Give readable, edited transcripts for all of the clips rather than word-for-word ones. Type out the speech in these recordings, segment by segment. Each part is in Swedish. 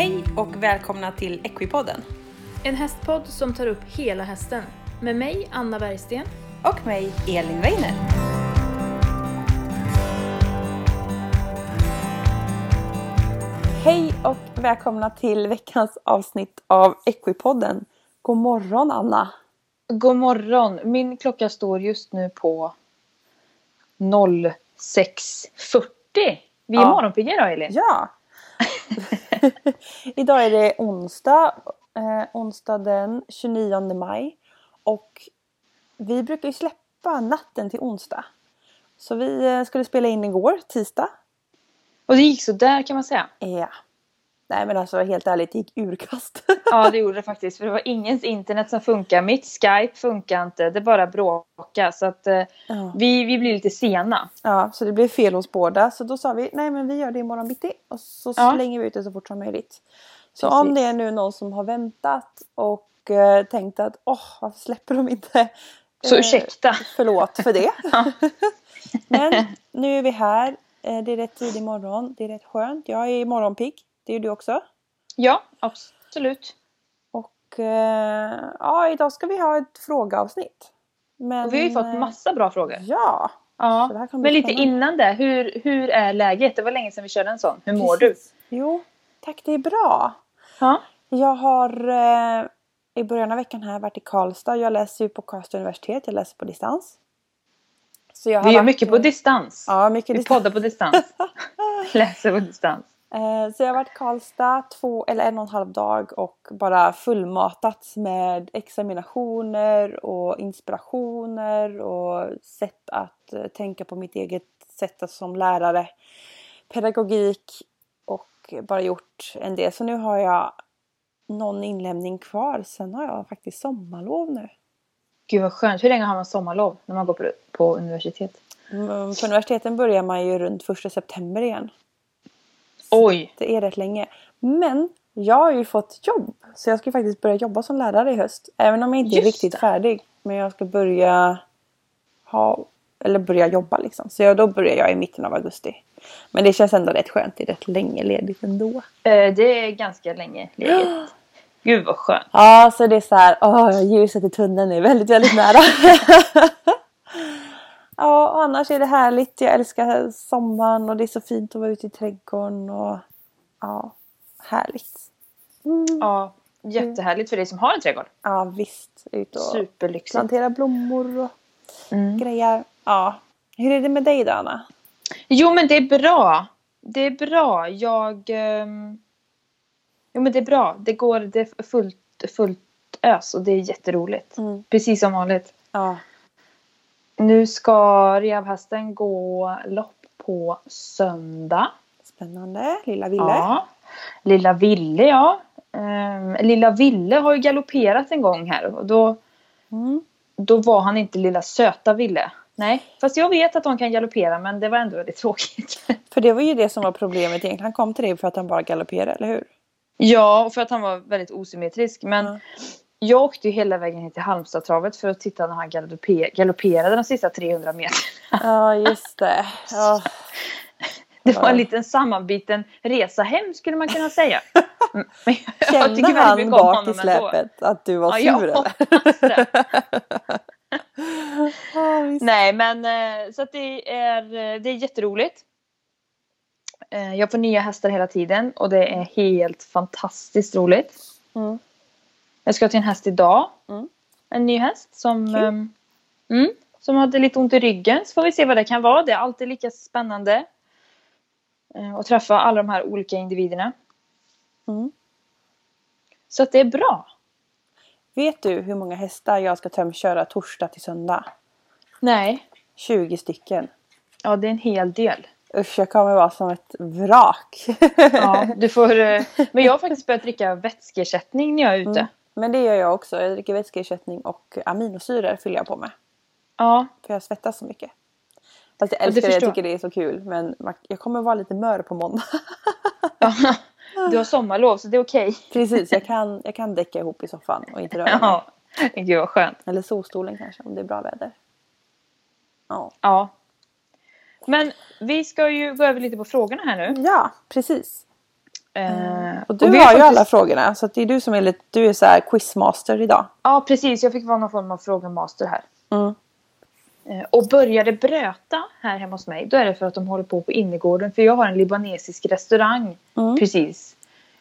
Hej och välkomna till Equipodden. En hästpodd som tar upp hela hästen. Med mig, Anna Bergsten. Och mig, Elin Weiner. Hej och välkomna till veckans avsnitt av Equipodden. God morgon, Anna. God morgon. Min klocka står just nu på 06:40. Vi är morgonpigga idag, Elin. Ja. Idag är det onsdag den 29 maj. Och vi brukar ju släppa natten till onsdag. Så vi skulle spela in igår, tisdag. Och det gick så där kan man säga. Ja. Nej men alltså helt ärligt, det gick urkast. Ja, det gjorde det faktiskt. För det var ingens internet som funkar. Mitt Skype funkar inte. Det bara bråkar. Så att vi blev lite sena. Ja, så det blev fel hos båda. Så då sa vi, nej men vi gör det imorgon bitti. Och så slänger vi ut det så fort som möjligt. Så precis. Om det är nu någon som har väntat och tänkte att varför släpper de inte? Så ursäkta. Förlåt för det. Men nu är vi här. Det är rätt tidig morgon. Det är rätt skönt. Jag är morgonpigg. Det är du också? Ja, absolut. Och idag ska vi ha ett frågeavsnitt. Men vi har ju fått massa bra frågor. Ja. Ja. Men lite innan det, hur är läget? Det var länge sedan vi körde en sån. Hur mår du? Jo, tack, det är bra. Ja. Jag har i början av veckan här varit i Karlstad. Jag läser ju på Karlstad universitet. Jag läser på distans. Så jag har vi gör mycket på distans. Ja, mycket distans. Vi poddar på distans. Läser på distans. Så jag har varit i Karlstad 1,5 dag och bara fullmatats med examinationer och inspirationer och sätt att tänka på mitt eget sätt som lärare, pedagogik och bara gjort en del. Så nu har jag någon inlämning kvar, sen har jag faktiskt sommarlov nu. Gud vad skönt, hur länge har man sommarlov när man går på universitet? På universiteten börjar man ju runt 1 september igen. Oj. Det är rätt länge. Men jag har ju fått jobb. Så jag ska faktiskt börja jobba som lärare i höst. Även om jag inte är riktigt färdig. Men jag ska börja jobba liksom. Så då börjar jag i mitten av augusti. Men det känns ändå rätt skönt. Det är rätt länge ledigt ändå. Det är ganska länge ledigt. Gud vad skönt. Ja, så det är så här. Ljuset i tunneln är väldigt, väldigt nära. Ja, och annars är det härligt. Jag älskar sommaren och det är så fint att vara ute i trädgården. Och, ja, härligt. Mm. Ja, jättehärligt för dig som har en trädgård. Ja, visst. Ut och superlyxigt. Plantera blommor och grejer. Ja. Hur är det med dig då, Anna? Jo, men det är bra. Det är bra. Det är bra. Det är fullt ös och det är jätteroligt. Mm. Precis som vanligt. Ja. Nu ska rehabhästen gå lopp på söndag. Spännande. Lilla Ville. Ja, Lilla Ville, ja. Lilla Ville har ju galopperat en gång här. Och då var han inte lilla söta Ville. Nej, fast jag vet att de kan galoppera, men det var ändå väldigt tråkigt. För det var ju det som var problemet egentligen. Han kom till dig för att han bara galopperade, eller hur? Ja, och för att han var väldigt osymmetrisk. Men... Mm. Jag åkte ju hela vägen hit till Halmstad-travet för att titta när han galopperade de sista 300 meterna. Ja, just det. Ja. Det var en liten sammanbiten resa hem skulle man kunna säga. Men kände han bak i släpet att du var sur eller? Nej, men så att det är jätteroligt. Jag får nya hästar hela tiden och det är helt fantastiskt roligt. Mm. Jag ska till en häst idag. Mm. En ny häst som hade lite ont i ryggen. Så får vi se vad det kan vara. Det är alltid lika spännande. Att träffa alla de här olika individerna. Mm. Så att det är bra. Vet du hur många hästar jag ska tömköra torsdag till söndag? Nej. 20 stycken. Ja, det är en hel del. Usch, jag kommer vara som ett vrak. Ja, du får... Men jag har faktiskt börjat dricka vätskeersättning när jag är ute. Mm. Men det gör jag också. Jag dricker vätskeersättning och aminosyror fyller jag på med. Ja. För jag svettas så mycket. Fast jag älskar det. Jag tycker det är så kul. Men jag kommer vara lite mör på måndag. Ja, du har sommarlov så det är okej. Precis, jag kan däcka ihop i soffan och inte röra mig. Gud vad skönt. Eller solstolen kanske om det är bra väder. Ja. Men vi ska ju gå över lite på frågorna här nu. Ja, precis. Och du har ju alla frågorna, så att det är du som är lite, du är så här quizmaster idag. Ja, precis. Jag fick vara någon form av frågemaster här. Mm. Och började bröta här hemma hos mig, då är det för att de håller på innergården. För jag har en libanesisk restaurang precis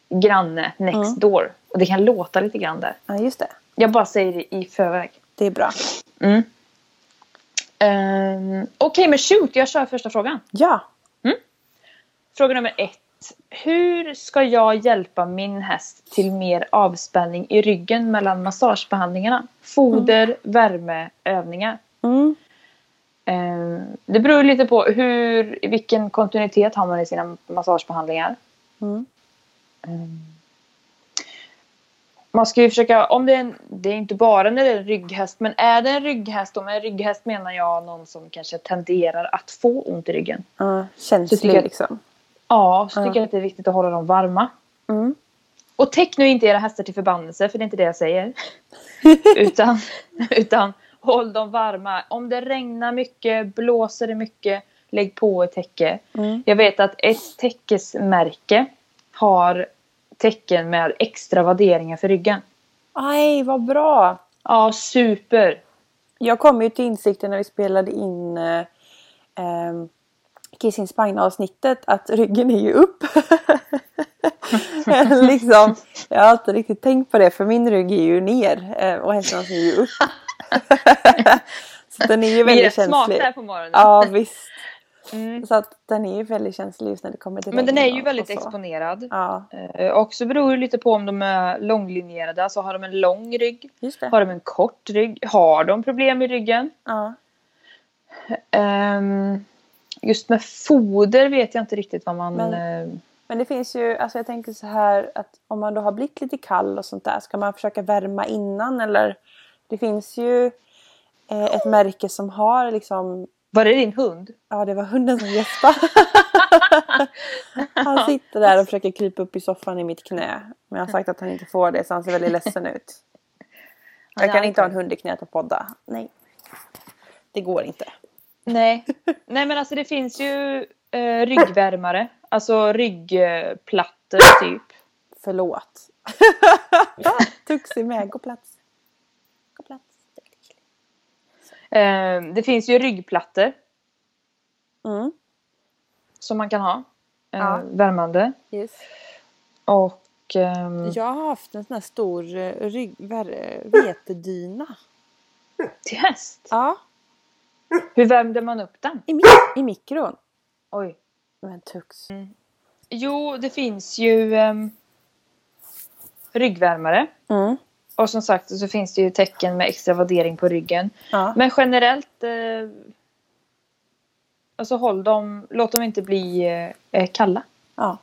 granne, next door. Och det kan låta lite grann där. Ja, just det. Jag bara säger det i förväg. Det är bra. Mm. Okej, men shoot, jag kör första frågan. Ja. Mm. Fråga nummer 1. Hur ska jag hjälpa min häst till mer avspänning i ryggen mellan massagebehandlingarna? Foder, värme, övningar. Mm. Det beror lite på vilken kontinuitet har man i sina massagebehandlingar. Mm. Man ska ju försöka, om det är, det är inte bara när det är en rygghäst, men är det en rygghäst, om en rygghäst menar jag någon som kanske tenderar att få ont i ryggen. Känslig liksom. Ja, så tycker jag att det är viktigt att hålla dem varma. Mm. Och täck nu inte era hästar till förbannelse, för det är inte det jag säger. utan håll dem varma. Om det regnar mycket, blåser det mycket, lägg på ett täcke. Mm. Jag vet att ett täckesmärke har täcken med extra vadderingar för ryggen. Aj, vad bra! Ja, super! Jag kom ju till insikten när vi spelade in Kissing Spine-avsnittet att ryggen är ju upp. Liksom, jag har alltid riktigt tänkt på det, för min rygg är ju ner och hästens är ju upp. Så den är ju väldigt känslig. Vi är på morgonen. Ja, visst. Mm. Så att den är ju väldigt känslig just när det kommer till. Men den är ju väldigt exponerad. Ja. Och så beror det lite på om de är långlinjerade. Alltså har de en lång rygg? Har de en kort rygg? Har de problem i ryggen? Ja. Just med foder vet jag inte riktigt vad man... Men det finns ju... Alltså jag tänker så här att om man då har blivit lite kall och sånt där, ska man försöka värma innan eller... Det finns ju ett märke som har liksom... Var det din hund? Ja, det var hunden som gäspade. Han sitter där och försöker krypa upp i soffan i mitt knä. Men jag har sagt att han inte får det, så han ser väldigt ledsen ut. Jag kan inte ha en hund i knät och podda. Nej. Det går inte. Nej. Nej, men alltså det finns ju ryggvärmare. Alltså ryggplattor typ. Förlåt. Tuxi med, gå plats. Det finns ju ryggplattor som man kan ha värmande. Yes. Och jag har haft en sån här stor vetedyna till häst. Ja. Hur värmde man upp den? I mikron. Oj, men tux. Mm. Jo, det finns ju ryggvärmare. Mm. Och som sagt så finns det ju tecken med extra vaddering på ryggen. Ja. Men generellt alltså håll dem, låt dem inte bli kalla. Ja.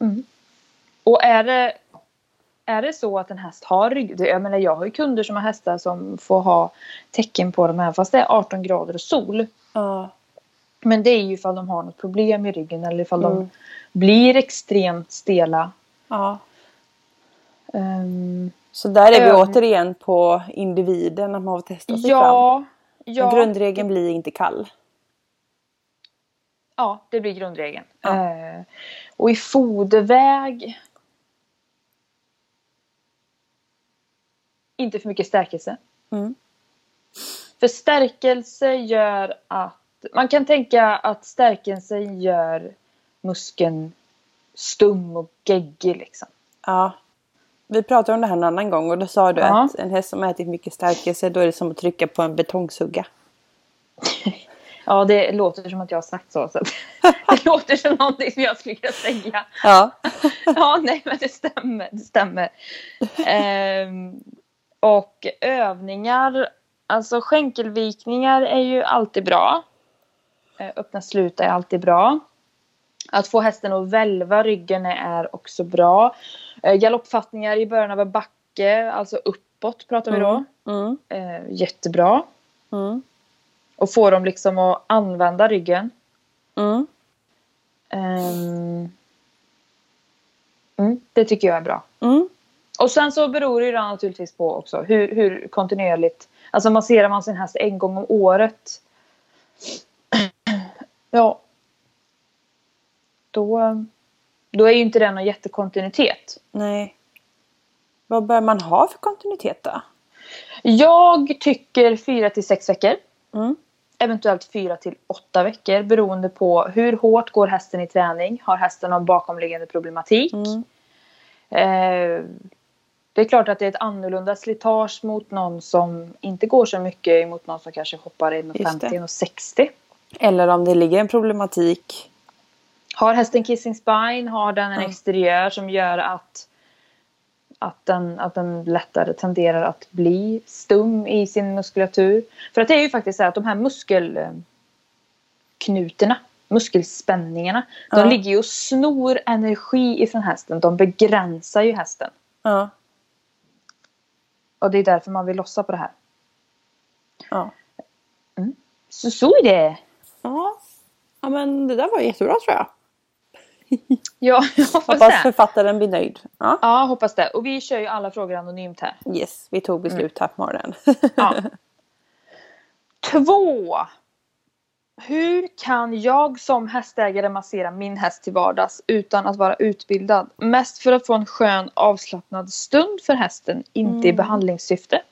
Mm. Och är det så att en häst har rygg, jag menar jag har ju kunder som har hästar som får ha tecken på dem här fast det är 18 grader och sol. Ja. Men det är ju ifall de har något problem i ryggen eller ifall de blir extremt stela. Ja. Så där är vi återigen på individen när man har testat sig fram. Ja, grundregeln blir inte kall. Ja, det blir grundregeln. Och i foderväg inte för mycket stärkelse. Mm. För stärkelse gör att man kan tänka att stärkelse gör muskeln stum och geggig liksom. Ja. Vi pratade om det här en annan gång och då sa du att en häst som ätit mycket stärkelse, då är det som att trycka på en betongshugga. Ja, det låter som att jag har sagt så att det låter som någonting som jag skulle kunna säga. Ja. Ja, nej men det stämmer. Och övningar, alltså skänkelvikningar är ju alltid bra. Öppna sluta är alltid bra. Att få hästen att välva ryggen är också bra. Galoppfattningar i början av en backe, alltså uppåt pratar vi då. Mm. Jättebra. Mm. Och få dem liksom att använda ryggen. Mm. Det tycker jag är bra. Mm. Och sen så beror det ju naturligtvis på också hur kontinuerligt. Alltså masserar man sin häst en gång om året. Ja. Då Då är ju inte den någon jättekontinuitet. Nej. Vad bör man ha för kontinuitet då? Jag tycker 4-6 veckor. Mm. Eventuellt 4-8 veckor beroende på hur hårt går hästen i träning. Har hästen någon bakomliggande problematik? Mm. Det är klart att det är ett annorlunda slitage mot någon som inte går så mycket mot någon som kanske hoppar 1,50 och 60. Eller om det ligger en problematik. Har hästen Kissing Spine, har den en exteriör som gör att den lättare tenderar att bli stum i sin muskulatur. För att det är ju faktiskt så att de här muskelknutorna, muskelspänningarna, de ligger ju och snor energi ifrån hästen. De begränsar ju hästen. Ja. Och det är därför man vill lossa på det här. Ja. Mm. Så är det. Ja. Ja, men det där var jättebra tror jag. Ja, jag hoppas författaren blir nöjd. Ja. Ja, hoppas det. Och vi kör ju alla frågor anonymt här. Yes, vi tog beslut här på morgonen. Ja. 2. Hur kan jag som hästägare massera min häst till vardags utan att vara utbildad? Mest för att få en skön avslappnad stund för hästen, inte i behandlingssyfte.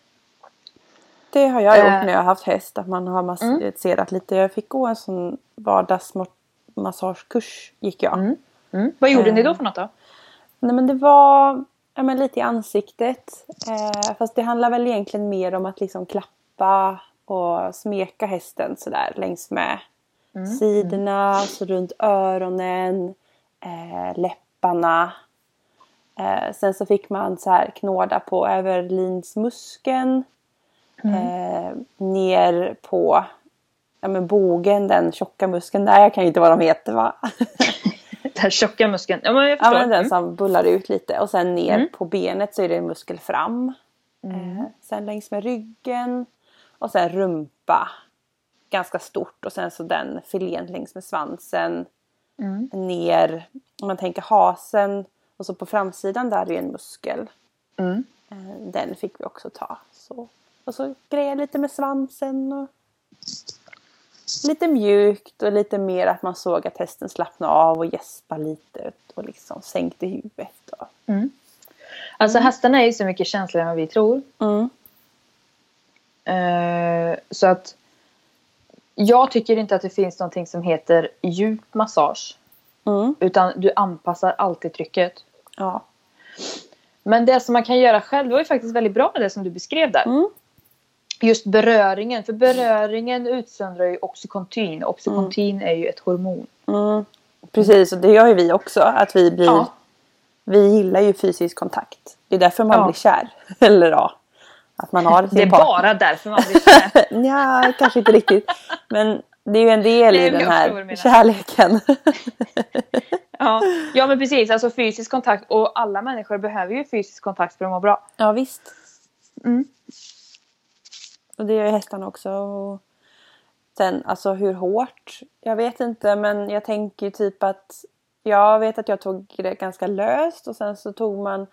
Det har jag gjort när jag har haft häst, att man har masserat lite. Jag fick gå en sån vardagsmassagekurs gick jag. Mm. Mm. Vad gjorde ni då för något då? Nej, men det var lite i ansiktet. Fast det handlar väl egentligen mer om att liksom klappa och smeka hästen sådär längs med sidorna, så runt öronen, läpparna. Sen så fick man så här knåda på överlinsmuskeln, ner på bogen, den tjocka muskeln där. Jag kan ju inte vad de heter, va? Den tjocka muskeln. Ja, men jag förstår. Ja, men den som bullar ut lite. Och sen ner på benet så är det en muskel fram. Sen längs med ryggen. Och sen rumpa. Ganska stort. Och sen så den filén längs med svansen. Ner. Om man tänker hasen. Och så på framsidan där är en muskel. Den fick vi också ta. Så. Och så grejer lite med svansen. Och lite mjukt och lite mer att man såg att hästen slappnade av och gäspa lite och liksom sänkte huvudet. Alltså hästarna är ju så mycket känsligare än vad vi tror. Så att jag tycker inte att det finns någonting som heter djup massage. Utan du anpassar alltid trycket. Ja. Men det som man kan göra själv, det var ju faktiskt väldigt bra det som du beskrev där. Just beröringen. För beröringen utsöndrar ju oxycontin. Oxycontin är ju ett hormon. Precis, och det gör ju vi också. Att vi blir... Ja. Vi gillar ju fysisk kontakt. Det är därför man blir kär. Eller ja. Att man har det är partner. Bara därför man blir kär. Ja, kanske inte riktigt. Men det är ju en del i den här kärleken. Ja, men precis. Alltså fysisk kontakt. Och alla människor behöver ju fysisk kontakt för att må bra. Ja, visst. Och det gör ju hästarna också. Och sen, alltså hur hårt? Jag vet inte, men jag tänker typ att... Jag vet att jag tog det ganska löst. Och sen så tog man...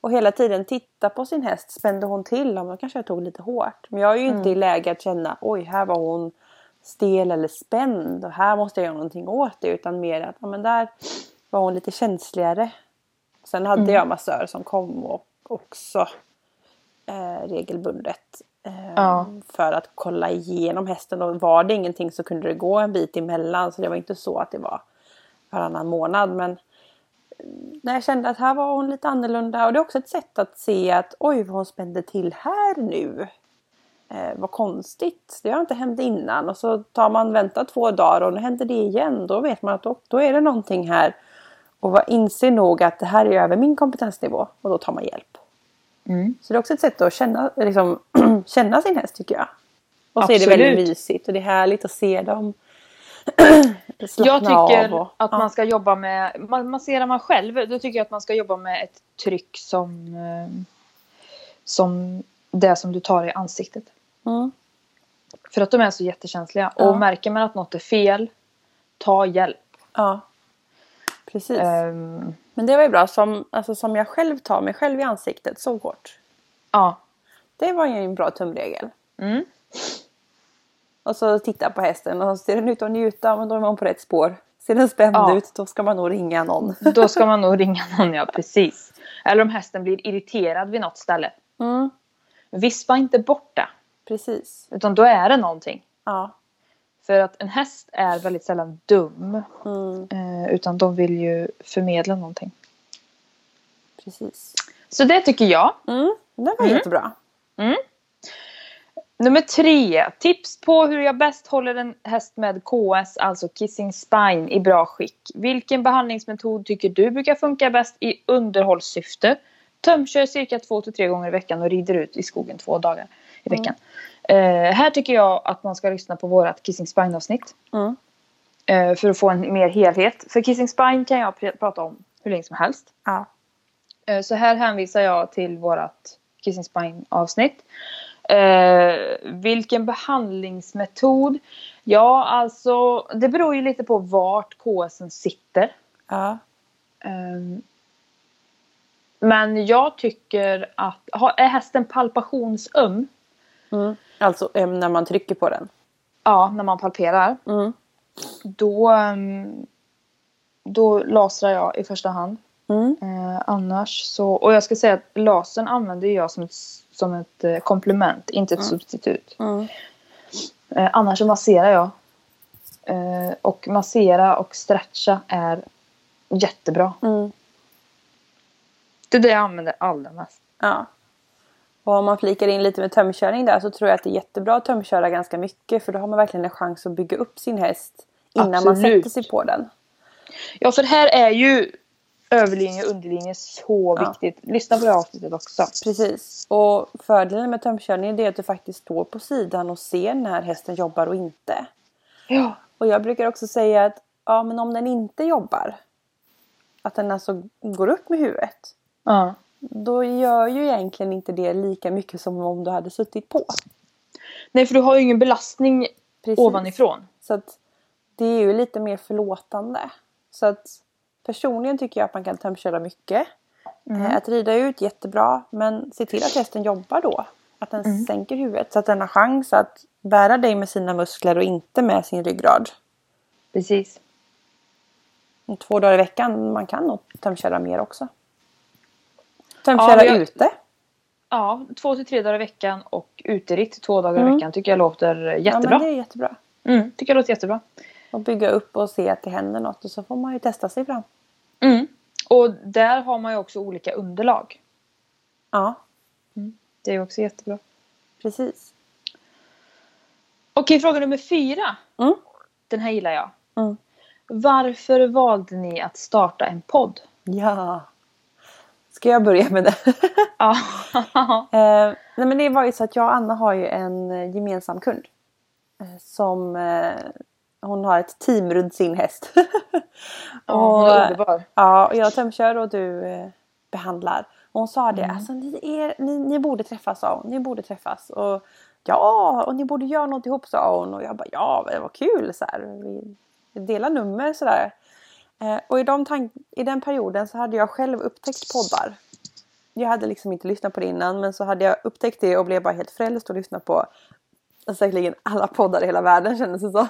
Och hela tiden titta på sin häst. Spände hon till? Om man kanske tog lite hårt. Men jag är ju inte i läge att känna... Oj, här var hon stel eller spänd. Och här måste jag göra någonting åt det. Utan mer att, men där var hon lite känsligare. Sen hade jag massör som kom och också regelbundet. För att kolla igenom hästen, och var det ingenting så kunde det gå en bit emellan, så det var inte så att det var varannan månad, men när jag kände att här var hon lite annorlunda, och det är också ett sätt att se att oj, vad hon spände till här nu, vad konstigt, det har inte hänt innan, och så tar man vänta 2 dagar och då händer det igen, då vet man att då är det någonting här, och inser nog att det här är över min kompetensnivå, och då tar man hjälp. Så det är också ett sätt att känna, liksom, känna sin häst, tycker jag. Och så är det väldigt mysigt. Och det är härligt att se dem. Jag tycker att man ska jobba med... Man ser man själv. Då tycker jag att man ska jobba med ett tryck som det som du tar i ansiktet. För att de är så jättekänsliga. Och märker man att något är fel, ta hjälp. Ja, precis. Men det var ju bra, som jag själv tar mig själv i ansiktet så hårt. Ja. Det var ju en bra tumregel. Och så titta på hästen, och så ser den ut att njuta, men då är man på rätt spår. Ser den spänd ut, då ska man nog ringa någon. Då ska man nog ringa någon, ja, precis. Eller om hästen blir irriterad vid något ställe. Mm. Vispa inte borta. Precis. Utan då är det någonting. Ja. För att en häst är väldigt sällan dum. Mm. Utan de vill ju förmedla någonting. Precis. Så det tycker jag. Mm. Det var jättebra. Mm. Nummer 3. Tips på hur jag bäst håller en häst med KS, alltså Kissing Spine, i bra skick. Vilken behandlingsmetod tycker du brukar funka bäst i underhållssyfte? Tömkör cirka 2-3 gånger i veckan och rider ut i skogen 2 dagar i veckan. Här tycker jag att man ska lyssna på vårat Kissing Spine-avsnitt. Mm. För att få en mer helhet. För Kissing Spine kan jag prata om hur länge som helst. Ja. Så här hänvisar jag till vårat Kissing Spine-avsnitt. Vilken behandlingsmetod? Ja, alltså det beror ju lite på vart KSen sitter. Ja. Men jag tycker att är hästen palpationsöm? Mm. Alltså när man trycker på den. Ja, när man palperar. Mm. Då lasrar jag i första hand. Mm. Annars så, och jag ska säga att lasern använder jag som ett komplement, inte ett substitut. Mm. Annars så masserar jag. Och massera och stretcha är jättebra. Mm. Det är det jag använder allra mest. Ja. Och om man flikar in lite med tömkörning där, så tror jag att det är jättebra att tömköra ganska mycket. För då har man verkligen en chans att bygga upp sin häst innan man sätter sig på den. Ja, för här är ju överlinje och underlinje så viktigt. Lyssna på det avsnittet också. Precis. Och fördelen med tömkörning är att du faktiskt står på sidan och ser när hästen jobbar och inte. Ja. Och jag brukar också säga att men om den inte jobbar, att den alltså går upp med huvudet. Ja. Då gör ju egentligen inte det lika mycket som om du hade suttit på. Nej, för du har ju ingen belastning ovanifrån. Så att det är ju lite mer förlåtande. Så att personligen tycker jag att man kan tömköra mycket. Mm. Att rida ut jättebra, men se till att hästen jobbar då. Att den sänker huvudet så att den har chans att bära dig med sina muskler och inte med sin ryggrad. Precis. 2 dagar i veckan, man kan nog tömköra mer också. Tömköra ute? Ja, 2-3 dagar i veckan och uteritt 2 dagar i veckan tycker jag låter jättebra. Ja, men det är jättebra. Mm, tycker jag låter jättebra. Och bygga upp och se att det händer något, och så får man ju testa sig fram. Mm. Och där har man ju också olika underlag. Ja. Mm. Det är ju också jättebra. Precis. Okej, fråga nummer 4. Mm. Den här gillar jag. Mm. Varför valde ni att starta en podd? Ja. Ska jag börja med det? Ja. Nej, men det var ju så att jag och Anna har ju en gemensam kund. Som hon har ett team runt sin häst. Underbar. Ja, och jag tömkör och du behandlar. Och hon sa det, alltså ni borde träffas, sa hon. Ni borde träffas. Och ja, och ni borde göra något ihop, sa hon. Och jag bara, ja, det var kul så här. Vi delar nummer så där. Och i den perioden så hade jag själv upptäckt poddar. Jag hade liksom inte lyssnat på det innan. Men så hade jag upptäckt det och blev bara helt frälst och lyssnade på säkerligen alla poddar i hela världen, kändes det så.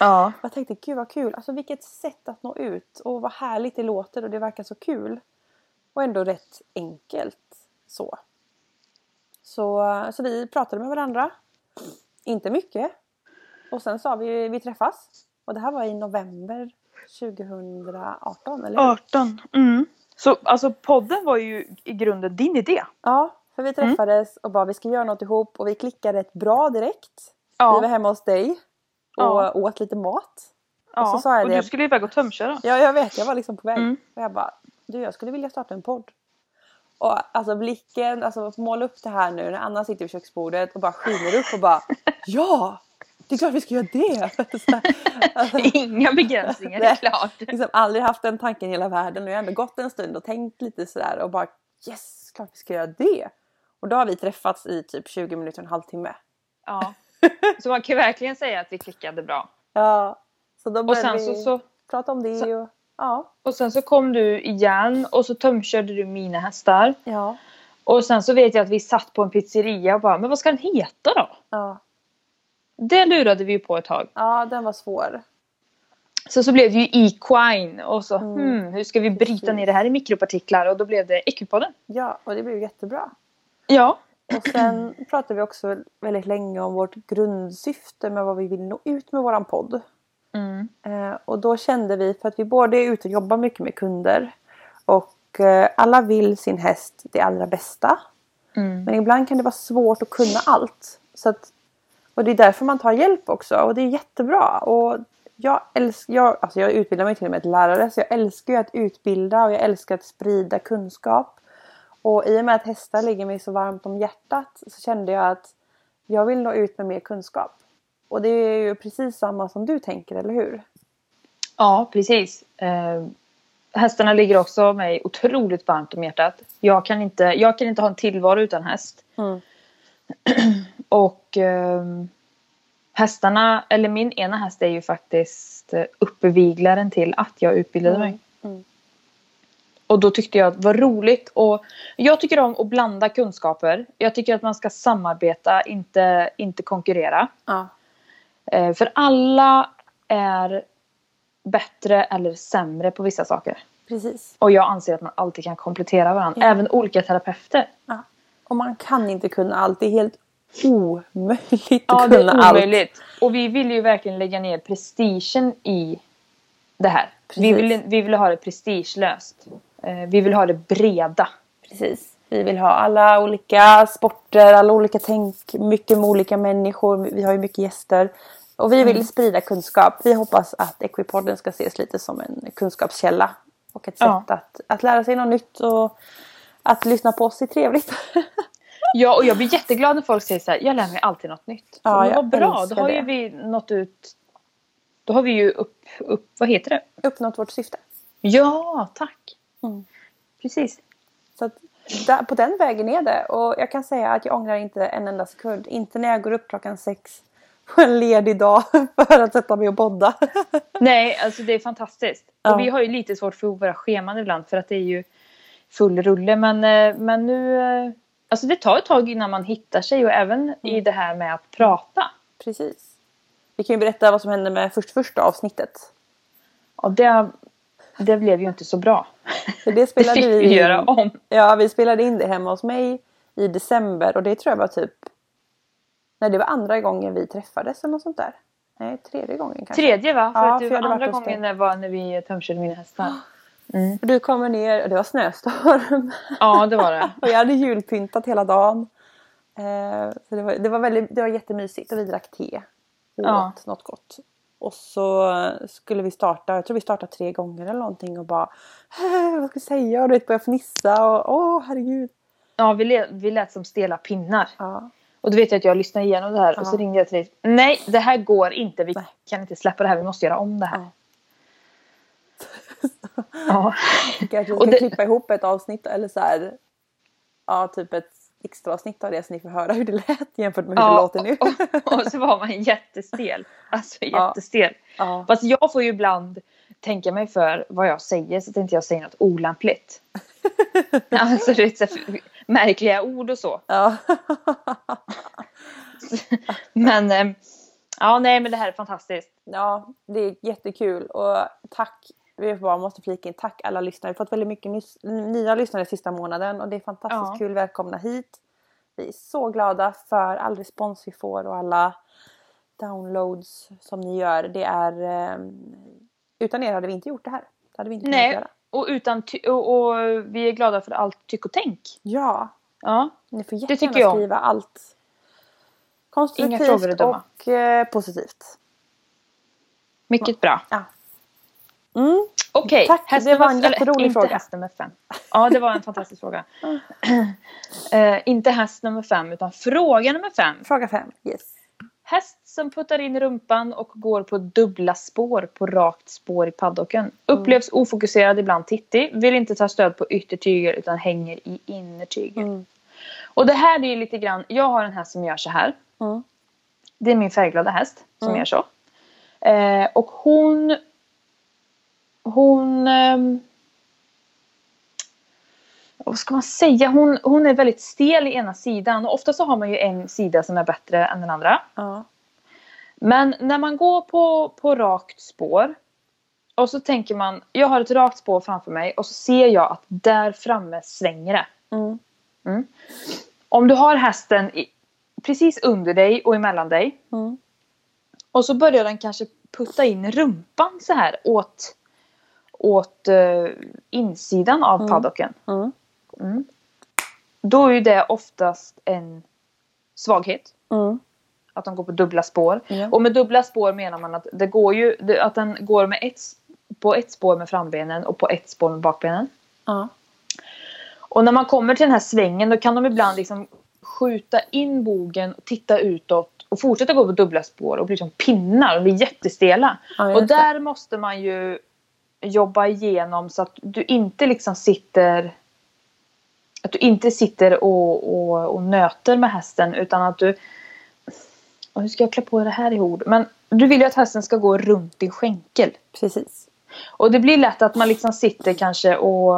Ja. Jag tänkte, gud vad kul. Alltså vilket sätt att nå ut. Och vad härligt det låter och det verkar så kul. Och ändå rätt enkelt så. Så vi pratade med varandra. Inte mycket. Och sen sa vi träffas. Och det här var i november 2018, eller hur? 18, Så alltså podden var ju i grunden din idé. Ja, för vi träffades och bara vi ska göra något ihop. Och vi klickade rätt bra direkt. Ja. Vi var hemma hos dig och åt lite mat. Ja, och så sa jag och det. Du skulle ju iväg och tömköra. Ja, jag vet. Jag var liksom på väg. Mm. Och jag bara, jag skulle vilja starta en podd. Och alltså blicken, alltså måla upp det här nu. När Anna sitter vid köksbordet och bara skiner upp och bara, ja! Det är klart vi ska göra det. Alltså, inga begränsningar, det är klart. Liksom aldrig haft den tanken i hela världen. Och jag har ändå gått en stund och tänkt lite sådär. Och bara, yes, klart vi ska göra det. Och då har vi träffats i typ 20 minuter och en halvtimme. Ja, så man kan verkligen säga att vi klickade bra. Ja, så då började och sen vi så prata om det. Så, och sen så kom du igen och så tömkörde du mina hästar. Ja. Och sen så vet jag att vi satt på en pizzeria och bara, men vad ska den heta då? Ja. Det lurade vi ju på ett tag. Ja, den var svår. Så blev det ju equine. Och så, hur ska vi bryta ner det här i mikropartiklar? Och då blev det Equipodden. Ja, och det blev jättebra. Ja. Och sen pratade vi också väldigt länge om vårt grundsyfte med vad vi vill nå ut med våran podd. Mm. Och då kände vi, för att vi både är ute och jobbar mycket med kunder. Och alla vill sin häst det allra bästa. Mm. Men ibland kan det vara svårt att kunna allt. Så att, och det är därför man tar hjälp också. Och det är jättebra. Och jag utbildar mig till och med till lärare. Så jag älskar ju att utbilda. Och jag älskar att sprida kunskap. Och i och med att hästar ligger mig så varmt om hjärtat. Så kände jag att jag vill nå ut med mer kunskap. Och det är ju precis samma som du tänker, eller hur? Ja, precis. Hästarna ligger också mig otroligt varmt om hjärtat. Jag kan inte ha en tillvaro utan häst. Mm. Och hästarna, eller min ena häst är ju faktiskt uppviglaren till att jag utbildade mig. Mm. Och då tyckte jag att det var roligt. Och jag tycker om att blanda kunskaper. Jag tycker att man ska samarbeta, inte konkurrera. Ja. För alla är bättre eller sämre på vissa saker. Precis. Och jag anser att man alltid kan komplettera varandra. Ja. Även olika terapeuter. Ja. Och man kan inte kunna allt. Det är helt omöjligt att kunna allt. Ja, det är omöjligt. Allt. Och vi vill ju verkligen lägga ner prestigen i det här. Vi vill ha det prestigelöst. Vi vill ha det breda. Precis. Vi vill ha alla olika sporter, alla olika tänk, mycket med olika människor. Vi har ju mycket gäster. Och vi vill sprida kunskap. Vi hoppas att Equipodden ska ses lite som en kunskapskälla. Och ett sätt att lära sig något nytt. Och att lyssna på oss är trevligt. Ja, och jag blir jätteglad när folk säger så här: jag lär mig alltid något nytt. Ja, vad bra, då har ju vi nått ut. Då har vi ju uppnått vårt syfte. Ja, tack. Mm. Precis. Så att där, på den vägen är det. Och jag kan säga att jag ångrar inte en enda sekund. Inte när jag går upp 6:00 på en ledig dag för att sätta mig och podda. Nej, alltså det är fantastiskt. Ja. Och vi har ju lite svårt för våra scheman ibland. För att det är ju full rulle. Men nu, alltså det tar ett tag innan man hittar sig. Och även i det här med att prata. Precis. Vi kan ju berätta vad som hände med första avsnittet. Ja, det blev ju inte så bra. För det spelade det vi göra om. Ja, vi spelade in det hemma hos mig i december. Och det tror jag var typ... Nej, det var andra gången vi träffades eller något sånt där. Nej, tredje gången kanske. Tredje va? För att det var andra gången det var när vi tömkörde mina hästar. Mm. Du kommer ner och det var snöstorm. Ja, det var det. Och jag hade julpyntat hela dagen. Så det var jättemysigt och vi drack te. Något gott. Och så skulle vi starta. Jag tror vi startade 3 gånger eller någonting. Och bara, vad ska jag säga? Och du vet, började fnissa. Och herregud. Ja, vi lät som stela pinnar. Ja. Och du vet att jag lyssnade igenom det här. Ja. Och så ringde jag till dig. Nej, det här går inte. Vi kan inte släppa det här. Vi måste göra om det här. Ja. Ja. Jag kanske ska klippa ihop ett avsnitt. Eller så här. Ja, typ ett extra avsnitt av det så ni får höra hur det lät jämfört med hur det låter nu. Och så var man jättestel. Alltså jättestel. Ja. Fast jag får ju ibland tänka mig för vad jag säger så att inte jag säger något olämpligt. Alltså det är så märkliga ord och så. Ja. Men men det här är fantastiskt. Ja, det är jättekul och tack. Vi bara måste flika in. Tack alla lyssnare. Vi har fått väldigt mycket nya lyssnare sista månaden. Och det är fantastiskt kul. Välkomna hit. Vi är så glada för all respons vi får. Och alla downloads som ni gör. Det är... Utan er hade vi inte gjort det här. Det hade vi inte kunnat göra. Och, och vi är glada för allt tyck och tänk. Ja. Ni får jättegärna skriva allt. Konstruktivt och positivt. Mycket bra. Ja. Mm. Okej, tack, det var en jätterolig fråga. Inte häst nummer 5. Ja, det var en fantastisk fråga. Inte häst nummer 5 utan fråga nummer 5. Fråga 5, yes. Häst som puttar in rumpan och går på dubbla spår på rakt spår i paddocken. Upplevs ofokuserad, ibland tittig. Vill inte ta stöd på yttertyger utan hänger i innertyger. Och det här är ju lite grann, jag har en häst som gör så här. Det är min färgglada häst som gör så. Och hon vad ska man säga, hon är väldigt stel i ena sidan och ofta så har man ju en sida som är bättre än den andra. Men när man går på rakt spår Och så tänker man, jag har ett rakt spår framför mig och så ser jag att där framme svänger det. Mm. Mm. Om du har hästen precis under dig och emellan dig. Mm. Och så börjar den kanske putta in rumpan så här åt insidan av paddocken. Mm. Mm. Då är ju det oftast en svaghet. Mm. Att de går på dubbla spår. Mm. Och med dubbla spår menar man att det går ju att den går med på ett spår med frambenen och på ett spår med bakbenen. Mm. Och när man kommer till den här svängen, då kan de ibland liksom skjuta in bogen och titta utåt och fortsätta gå på dubbla spår och bli som pinnar och bli jättestela. Ja, och där måste man ju jobba igenom så att du inte liksom sitter och nöter med hästen, utan att du... Och hur ska jag klä på det här i ord? Men du vill ju att hästen ska gå runt din skänkel. Precis. Och det blir lätt att man liksom sitter kanske och...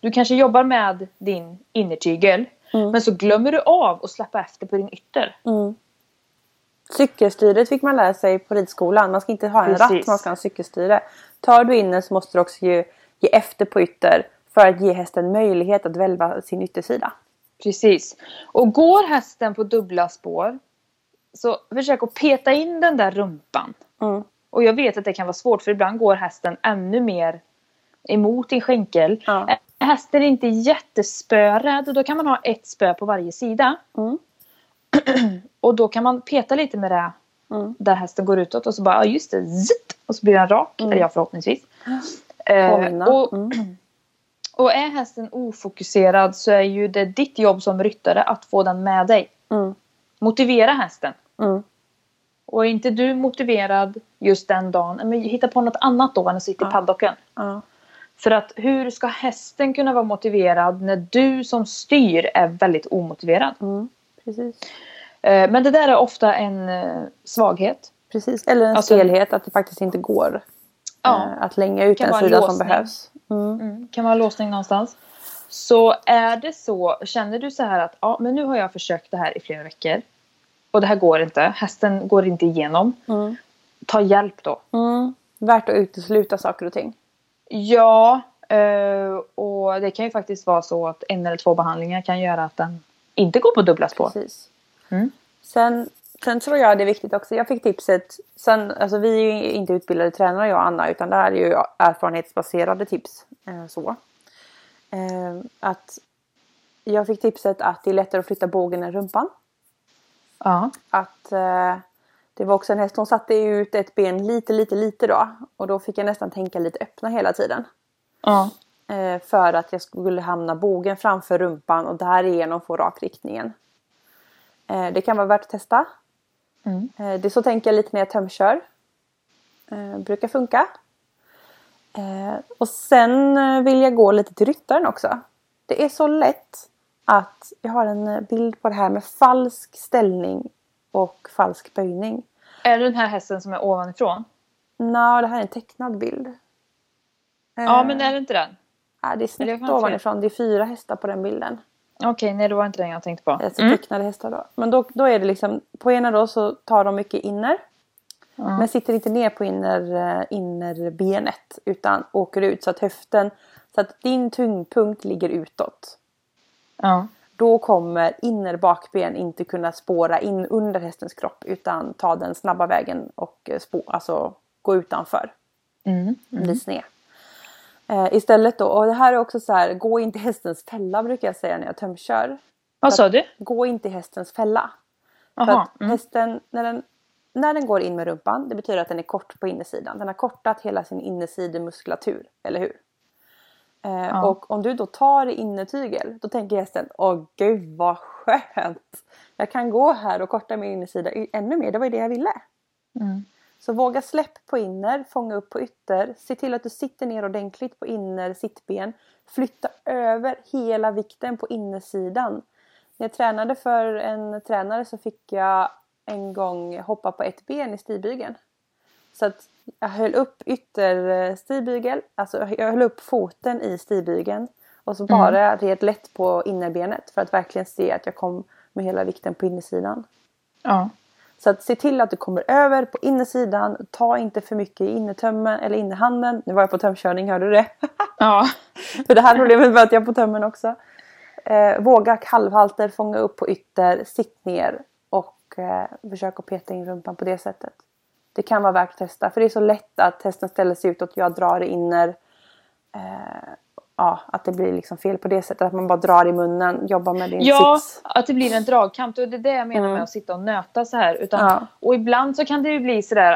Du kanske jobbar med din innertygel. Mm. Men så glömmer du av att släppa efter på din ytter. Mm. Cykelstyret fick man lära sig på ridskolan. Man ska inte ha en ratt, man ska ha en cykelstyre. Tar du in den så måste du också ge efter på ytter. För att ge hästen möjlighet att välva sin yttersida. Precis. Och går hästen på dubbla spår, så försök att peta in den där rumpan. Mm. Och jag vet att det kan vara svårt, för ibland går hästen ännu mer emot din skänkel. Ja. Hästen är inte jättespörädd, och då kan man ha ett spö på varje sida. Mm. Och då kan man peta lite med det där hästen går utåt. Och så bara, just det, zitt, och så blir den rak. Eller jag förhoppningsvis. Och är hästen ofokuserad, så är ju det ditt jobb som ryttare att få den med dig. Mm. Motivera hästen. Mm. Och är inte du motiverad just den dagen, men hitta på något annat då än att sitta i paddocken. Ja. För att hur ska hästen kunna vara motiverad när du som styr är väldigt omotiverad? Mm. Precis. Men det där är ofta en svaghet. Precis, eller en stelhet, alltså, att det faktiskt inte går att länga ut den sida som behövs. Mm. Kan vara låsning någonstans. Så är det så, känner du så här att men nu har jag försökt det här i flera veckor och det här går inte, hästen går inte igenom, ta hjälp då. Värt att utesluta saker och ting. Ja, och det kan ju faktiskt vara så att en eller två behandlingar kan göra att den inte går på dubbla spår. Precis. Mm. Sen tror jag det är viktigt också. Jag fick tipset. Sen, alltså, vi är ju inte utbildade tränare, jag och Anna. Utan det här är ju erfarenhetsbaserade tips. Att jag fick tipset att det är lättare att flytta bågen än rumpan. Ja. Att det var också en häst. Hon satte ut ett ben lite då. Och då fick jag nästan tänka lite öppna hela tiden. Ja. För att jag skulle hamna bågen framför rumpan. Och därigenom få rakriktningen. Det kan vara värt att testa. Mm. Det så tänker jag lite när jag tömkör. Brukar funka. Och sen vill jag gå lite till ryttaren också. Det är så lätt att jag har en bild på det här med falsk ställning och falsk böjning. Är det den här hästen som är ovanifrån? Nej, det här är en tecknad bild. Ja, men är det inte den? Nej, det är snett ovanifrån. Det är 4 hästar på den bilden. Okej, nej, det var inte det jag tänkte på. Alltså tecknade hästar då. Men då är det liksom, på ena då så tar de mycket inner. Mm. Men sitter inte ner på innerbenet. Utan åker ut så att höften, så att din tyngdpunkt ligger utåt. Mm. Då kommer innerbakben inte kunna spåra in under hästens kropp. Utan ta den snabba vägen och alltså gå utanför. Bli sned. Istället då, och det här är också så här, gå inte i hästens fälla brukar jag säga när jag tömkör. Vad sa du? Gå inte i hästens fälla. Aha, för att hästen, när den går in med rumpan, det betyder att den är kort på insidan. Den har kortat hela sin insidemuskulatur, eller hur? Och om du då tar innertygel, då tänker hästen, åh gud vad skönt. Jag kan gå här och korta min innersida ännu mer, det var ju det jag ville. Mm. Så våga släpp på inner, fånga upp på ytter. Se till att du sitter ner ordentligt på inner sittben. Flytta över hela vikten på innersidan. När jag tränade för en tränare så fick jag en gång hoppa på ett ben i stigbygeln. Så att jag höll upp ytterstigbygeln, alltså jag höll upp foten i stigbygeln. Och så bara red lätt på innerbenet för att verkligen se att jag kom med hela vikten på innersidan. Ja. Så att se till att du kommer över på insidan. Ta inte för mycket i innertömmen eller innerhanden. Nu var jag på tömkörning, hörde du det? Ja. För det här problemet möter jag på tömmen också. Våga halvhalter, fånga upp på ytter, sitt ner och försök att peta in rumpan på det sättet. Det kan vara värt att testa, för det är så lätt att testen ställer sig utåt, jag drar inner. Ja, att det blir liksom fel på det sättet, att man bara drar i munnen, jobbar med din sits. Ja, att det blir en dragkamp, och det är det jag menar med att sitta och nöta så här. Utan, ja. Och ibland så kan det ju bli så där